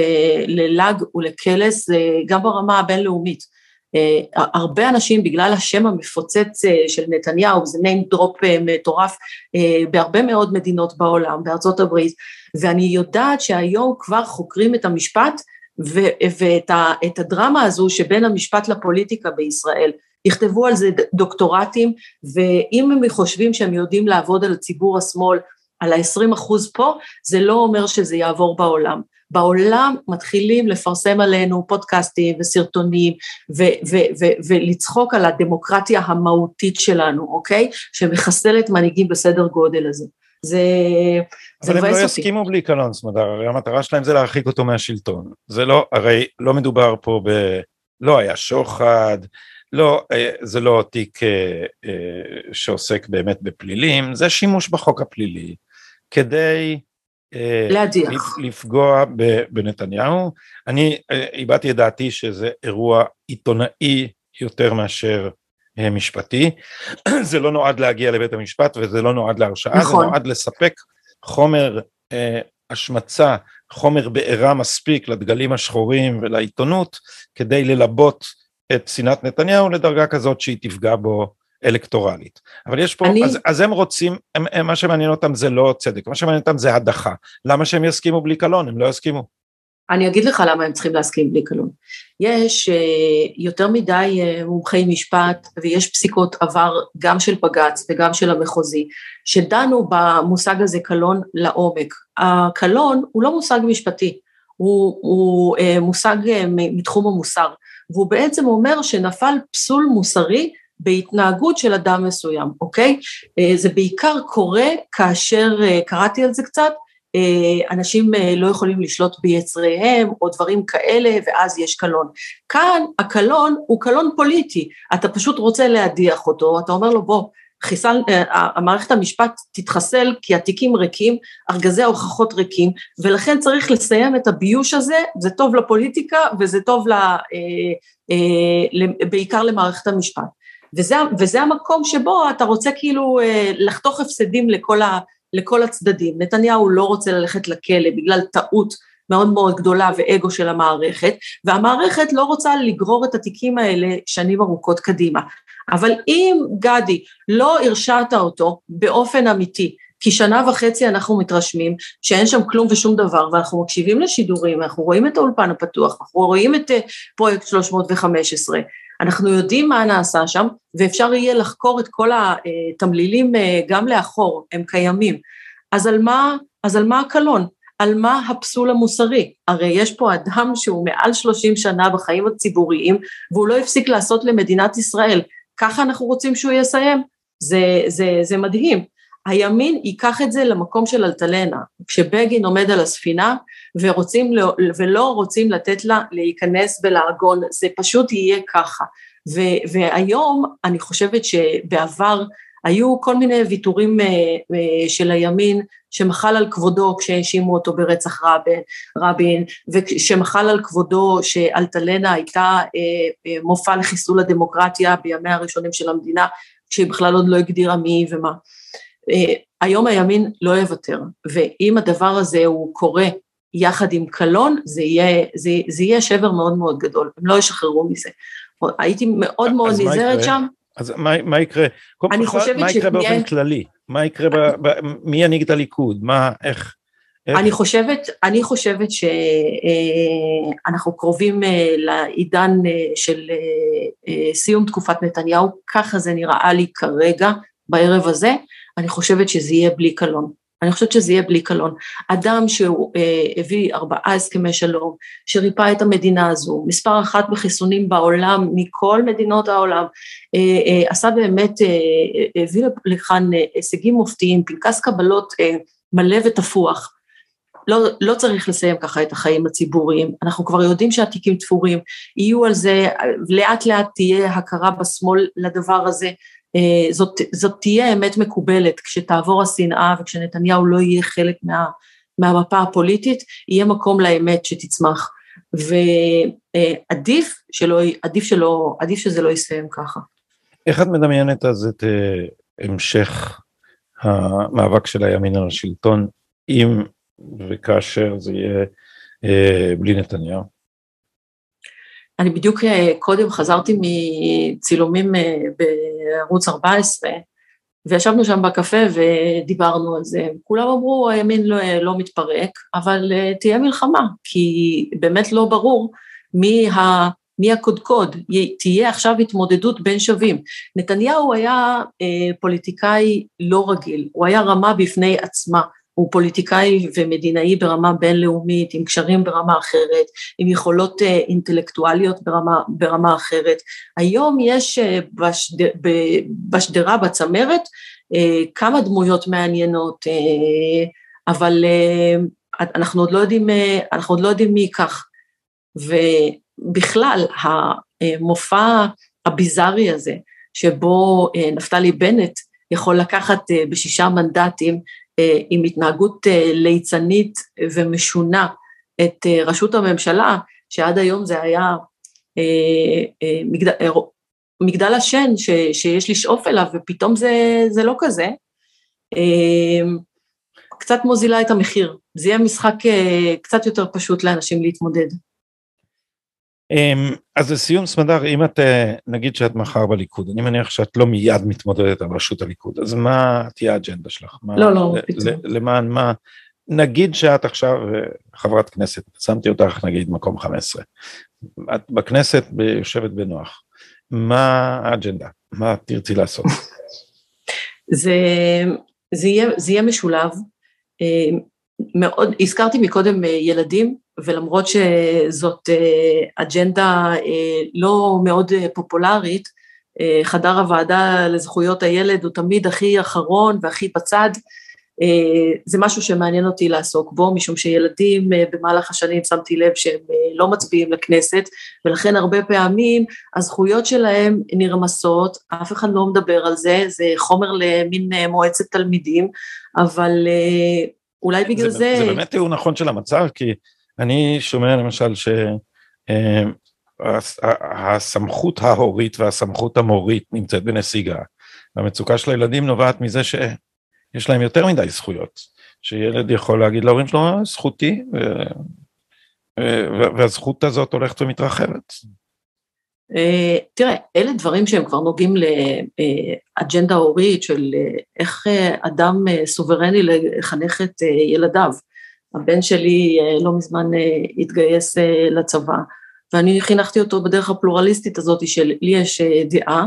ללג ולקלס, גם ברמה הבינלאומית. Uh, הרבה אנשים בגלל השם המפוצץ uh, של נתניהו, זה name drop uh, מטורף uh, בהרבה מאוד מדינות בעולם, בארצות הברית, ואני יודעת שהיום כבר חוקרים את המשפט ו- ואת ה- את הדרמה הזו שבין המשפט לפוליטיקה בישראל, יכתבו על זה דוקטורטים, ואם הם חושבים שהם יודעים לעבוד על ציבור השמאל, על ה-עשרים אחוז פה, זה לא אומר שזה יעבור בעולם. בעולם מתחילים לפרסם עלינו פודקאסטים וסרטונים, ו- ו- ו- ולצחוק על הדמוקרטיה המהותית שלנו, אוקיי? שמחסלת מנהיגים בסדר גודל הזה. זה, זה מבאס אותי. אבל הם לא יסכימו בלי קלון, סמדר, הרי המטרה שלהם זה להרחיק אותו מהשלטון. זה לא, הרי לא מדובר פה ב... לא היה שוחד, לא, זה לא תיק שעוסק באמת בפלילים, זה שימוש בחוק הפלילי, כדי... להדיח. לפגוע בנתניהו. אני הבאתי את דעתי שזה אירוע עיתונאי יותר מאשר משפטי, זה לא נועד להגיע לבית המשפט, וזה לא נועד להרשעה, זה נועד לספק חומר השמצה, חומר בעירה מספיק לדגלים השחורים ולעיתונות, כדי ללבות את סינת נתניהו לדרגה כזאת שהיא תפגע בו אלקטורלית. אבל יש פה, אני... אז, אז הם רוצים, הם, הם, מה שמעניין אותם זה לא צדק, מה שמעניין אותם זה הדחה. למה שהם יסכימו בלי קלון? הם לא יסכימו. אני אגיד לך למה הם צריכים להסכים בלי קלון. יש uh, יותר מדי uh, מומחי משפט, ויש פסיקות עבר גם של פגץ וגם של המחוזי, שדנו במושג הזה קלון לעומק. הקלון הוא לא מושג משפטי, הוא, הוא uh, מושג uh, מתחום המוסר, והוא בעצם אומר שנפל פסול מוסרי, בהתנהגות של אדם מסוים, אוקיי? זה בעיקר קורה כאשר, קראתי על זה קצת, אנשים לא יכולים לשלוט ביצריהם, או דברים כאלה, ואז יש קלון. כאן, הקלון הוא קלון פוליטי, אתה פשוט רוצה להדיח אותו, אתה אומר לו, בוא, חיסל, המערכת המשפט תתחסל, כי התיקים ריקים, ארגזי ההוכחות ריקים, ולכן צריך לסיים את הביוש הזה, זה טוב לפוליטיקה, וזה טוב ל, בעיקר למערכת המשפט. וזה, וזה המקום שבו אתה רוצה כאילו לחתוך הפסדים לכל, ה, לכל הצדדים. נתניהו לא רוצה ללכת לכלא בגלל טעות מאוד מאוד גדולה ואגו של המערכת, והמערכת לא רוצה לגרור את התיקים האלה שנים ארוכות קדימה. אבל אם גדי לא הרשעת אותו באופן אמיתי, כי שנה וחצי אנחנו מתרשמים שאין שם כלום ושום דבר, ואנחנו מקשיבים לשידורים, אנחנו רואים את האולפן הפתוח, אנחנו רואים את פרויקט שלוש מאות וחמש עשרה, אנחנו יודעים מה נעשה שם, ואפשר יהיה לחקור את כל התמלילים גם לאחור, הם קיימים. אז על מה, אז על מה הקלון? על מה הפסול המוסרי? הרי יש פה אדם שהוא מעל שלושים שנה בחיים הציבוריים, והוא לא הפסיק לעשות למדינת ישראל. ככה אנחנו רוצים שהוא יסיים? זה, זה, זה מדהים. הימין ייקח את זה למקום של אלתלנה, כשבגין עומד על הספינה, ורוצים, ולא רוצים לתת לה להיכנס ולאגון, זה פשוט יהיה ככה, ו, והיום אני חושבת שבעבר היו כל מיני ויתורים של הימין, שמחל על כבודו כשהאשימו אותו ברצח רבין, רבין, ושמחל על כבודו שאלתלנה הייתה מופע לחיסול הדמוקרטיה בימי הראשונים של המדינה, כשהיא בכלל עוד לא הגדירה מי ומה. היום הימין לא יוותר, ואם הדבר הזה הוא קורה יחד עם קלון, זה יהיה, זה, זה יהיה שבר מאוד מאוד גדול, הם לא ישחררו מזה. הייתי מאוד מאוד נזהרת שם. אז מה, מה יקרה? אני חושבת מה יקרה באופן כללי? מה יקרה ב... מי ינהיג הליכוד? מה, איך? אני חושבת, אני חושבת שאנחנו קרובים לעידן של סיום תקופת נתניהו, ככה זה נראה לי כרגע בערב הזה, אני חושבת שזה יהיה בלי קלון, אני חושבת שזה יהיה בלי קלון, אדם שהוא הביא ארבעה הסכמי שלום, שריפה את המדינה הזו, מספר אחת בחיסונים בעולם, מכל מדינות העולם, עשה באמת, הביא לכאן הישגים מופתיים, פנקס קבלות מלא ותפוח, לא, לא צריך לסיים ככה את החיים הציבוריים, אנחנו כבר יודעים שהתיקים תפורים, יהיו על זה, לאט לאט תהיה הכרה בשמאל לדבר הזה, זאת, זאת תהיה אמת מקובלת, כשתעבור השנאה וכשנתניהו לא יהיה חלק מה, מהמפה הפוליטית, יהיה מקום לאמת שתצמח, ועדיף שלא, עדיף שלא, עדיף שזה לא יסיים ככה. איך את מדמיינת אז את המשך המאבק של הימין על השלטון, אם וכאשר זה יהיה אה, בלי נתניהו? אני בדיוק אה, קודם חזרתי מצילומים אה, בערוץ ארבע עשרה, וישבנו שם בקפה ודיברנו על זה, כולם אמרו הימין לא, לא מתפרק, אבל אה, תהיה מלחמה, כי באמת לא ברור מי ה... מי הקודקוד, תהיה עכשיו התמודדות בין שווים. נתניהו היה אה, פוליטיקאי לא רגיל, הוא היה רמה בפני עצמה, הוא פוליטיקאי ומדינאי ברמה בינלאומית, עם קשרים ברמה אחרת, עם יכולות אה, אינטלקטואליות ברמה, ברמה אחרת. היום יש אה, בשד, ב, בשדרה, בצמרת, אה, כמה דמויות מעניינות, אה, אבל אה, אנחנו, עוד לא יודעים, אה, אנחנו עוד לא יודעים מי כך, ו... בכלל המופע הביזרי הזה, שבו נפתלי בנט יכול לקחת בשישה מנדטים, עם התנהגות ליצנית ומשונה, את רשות הממשלה, שעד היום זה היה מגדל, מגדל השן, שיש לשאוף אליו, ופתאום זה, זה לא כזה, קצת מוזילה את המחיר, זה יהיה משחק קצת יותר פשוט לאנשים להתמודד. אז לסיום סמדר, אם את נגיד שאת מחר בליכוד, אני מניח שאת לא מיד מתמודדת על רשות הליכוד, אז מה תהיה האג'נדה שלך? לא, לא, פתאום. למען מה, נגיד שאת עכשיו חברת כנסת, שמתי אותך נגיד מקום חמש עשרה, את בכנסת יושבת בנוח, מה האג'נדה? מה תרצי לעשות? זה יהיה משולב, מאוד, הזכרתי מקודם ילדים, ולמרות שזאת אג'נדה לא מאוד פופולרית, חדר הוועדה לזכויות הילד הוא תמיד הכי אחרון והכי בצד, זה משהו שמעניין אותי לעסוק בו, משום שילדים במהלך השנים שמתי לב שהם לא מצביעים לכנסת, ולכן הרבה פעמים הזכויות שלהם נרמסות, אף אחד לא מדבר על זה, זה חומר למין מועצת תלמידים, אבל אולי בגלל זה... זה באמת הוא נכון של המצב, כי... אני שומע למשל שהסמכות ההורית והסמכות המורית נמצאת בנסיגה, והמצוקה של הילדים נובעת מזה שיש להם יותר מדי זכויות, שילד יכול להגיד להורים שלו, זכותי, והזכות הזאת הולכת ומתרחבת. תראה, אלה דברים שהם כבר נוגעים לאג'נדה הורית, של איך אדם סוברני לחנך את ילדיו. הבן שלי לא מזמן התגייס לצבא, ואני חינכתי אותו בדרך הפלורליסטית הזאת, שלי יש דעה,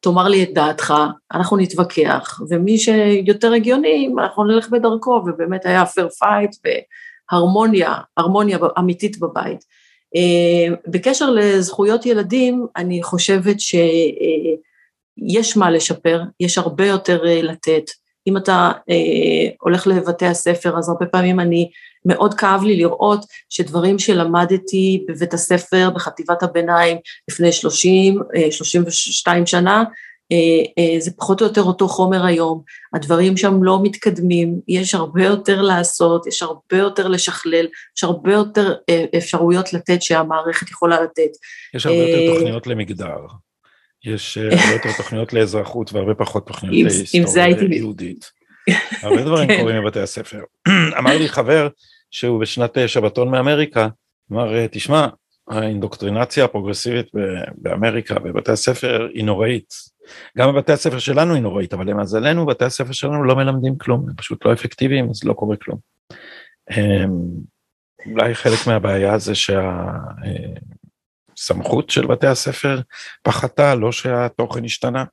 תאמר לי את דעתך, אנחנו נתווכח, ומי שיותר הגיוני, אנחנו נלך בדרכו, ובאמת היה פייר פייט, והרמוניה, הרמוניה אמיתית בבית. בקשר לזכויות ילדים, אני חושבת שיש מה לשפר, יש הרבה יותר לתת, אם אתה אה, הולך לבתי הספר, אז הרבה פעמים אני, מאוד כאב לי לראות שדברים שלמדתי בבית הספר, בחטיבת הביניים, לפני שלושים, אה, שלושים ושתיים שנה, אה, אה, זה פחות או יותר אותו חומר היום, הדברים שם לא מתקדמים, יש הרבה יותר לעשות, יש הרבה יותר לשכלל, יש הרבה יותר אה, אפשרויות לתת שהמערכת יכולה לתת. יש הרבה אה, יותר תוכניות למגדר. יש הרבה יותר תוכניות לאזרחות והרבה פחות תוכניות להיסטוריה יהודית. הרבה דברים קוראים בבתי הספר. אמר לי חבר שהוא בשנת שבתון מאמריקה, אמר, תשמע, האינדוקטרינציה הפרוגרסיבית באמריקה, בבתי הספר, היא נוראית. גם בבתי הספר שלנו היא נוראית, אבל למזלנו, בתי הספר שלנו לא מלמדים כלום, הם פשוט לא אפקטיביים, אז לא קורה כלום. אולי חלק מהבעיה זה שהסמכות של בתי הספר פחתה, לא שהתוכן השתנה.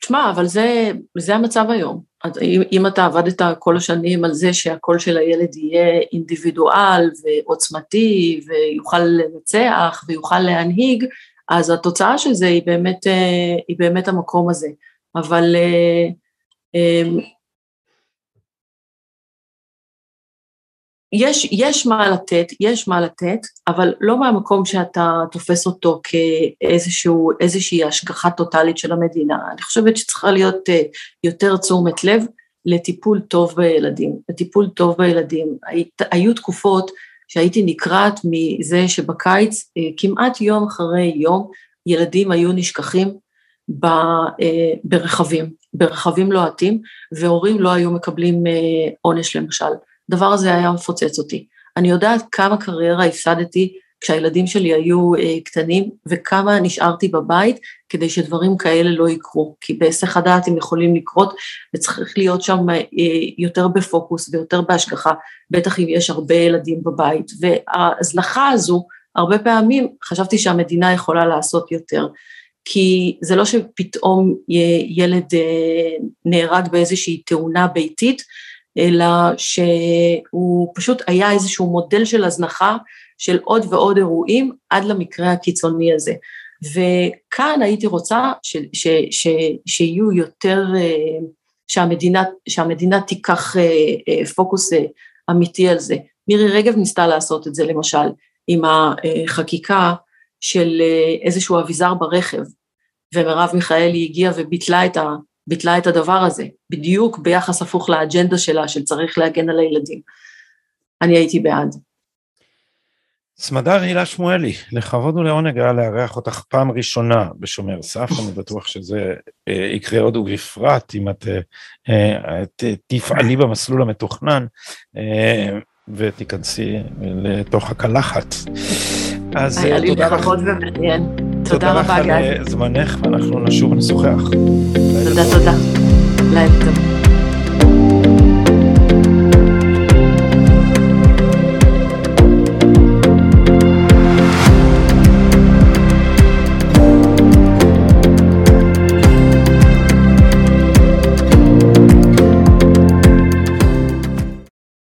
תשמע, אבל זה, זה המצב היום. אם אתה עבדת כל השנים על זה שהקול של הילד יהיה אינדיבידואל ועוצמתי ויוכל לנצח ויוכל להנהיג, אז התוצאה של זה היא באמת, היא באמת המקום הזה. אבל יש, יש מה לתת, יש מה לתת, אבל לא מהמקום שאתה תופס אותו כאיזשהו, איזושהי השגחה טוטלית של המדינה. אני חושבת שצריכה להיות יותר תשומת לב לטיפול טוב בילדים, לטיפול טוב בילדים. היו תקופות שהייתי נקראת מזה שבקיץ, כמעט יום אחרי יום, ילדים היו נשכחים ברחבים, ברחבים לוהטים, והורים לא היו מקבלים עונש למשל. הדבר הזה היה מפוצץ אותי. אני יודעת כמה קריירה הפסדתי כשהילדים שלי היו אה, קטנים, וכמה נשארתי בבית כדי שדברים כאלה לא יקרו, כי בהיסח הדעת הם יכולים לקרות, וצריך להיות שם אה, יותר בפוקוס ויותר בהשגחה, בטח אם יש הרבה ילדים בבית, וההזלחה הזו, הרבה פעמים חשבתי שהמדינה יכולה לעשות יותר, כי זה לא שפתאום ילד אה, נהרג באיזושהי תאונה ביתית, אלא שהוא פשוט היה איזשהו מודל של הזנחה, של עוד ועוד אירועים, עד למקרה הקיצוני הזה. וכאן הייתי רוצה ש, ש, ש, שיהיו יותר, שהמדינה, שהמדינה תיקח פוקוס אמיתי על זה. מירי רגב ניסתה לעשות את זה למשל, עם החקיקה של איזשהו אביזר ברכב, ומרב מיכאלי הגיעה וביטלה את ה... ביטלה את הדבר הזה, בדיוק ביחס הפוך לאג'נדה שלה, של צריך להגן על הילדים. אני הייתי בעד. סמדר הילה שמואלי, לכבוד ולעונג היה לארח אותך פעם ראשונה בשומר סף, אני בטוח שזה יקרה עוד ובפרט, אם את תפעלי במסלול המתוכנן, ותיכנסי לתוך הקלחת. היה לי ברכות ומעניין. תודה רבה, גיא. תודה לך על זמנך, ואנחנו נשוב ונשוחח. תודה, תודה. לילה טוב.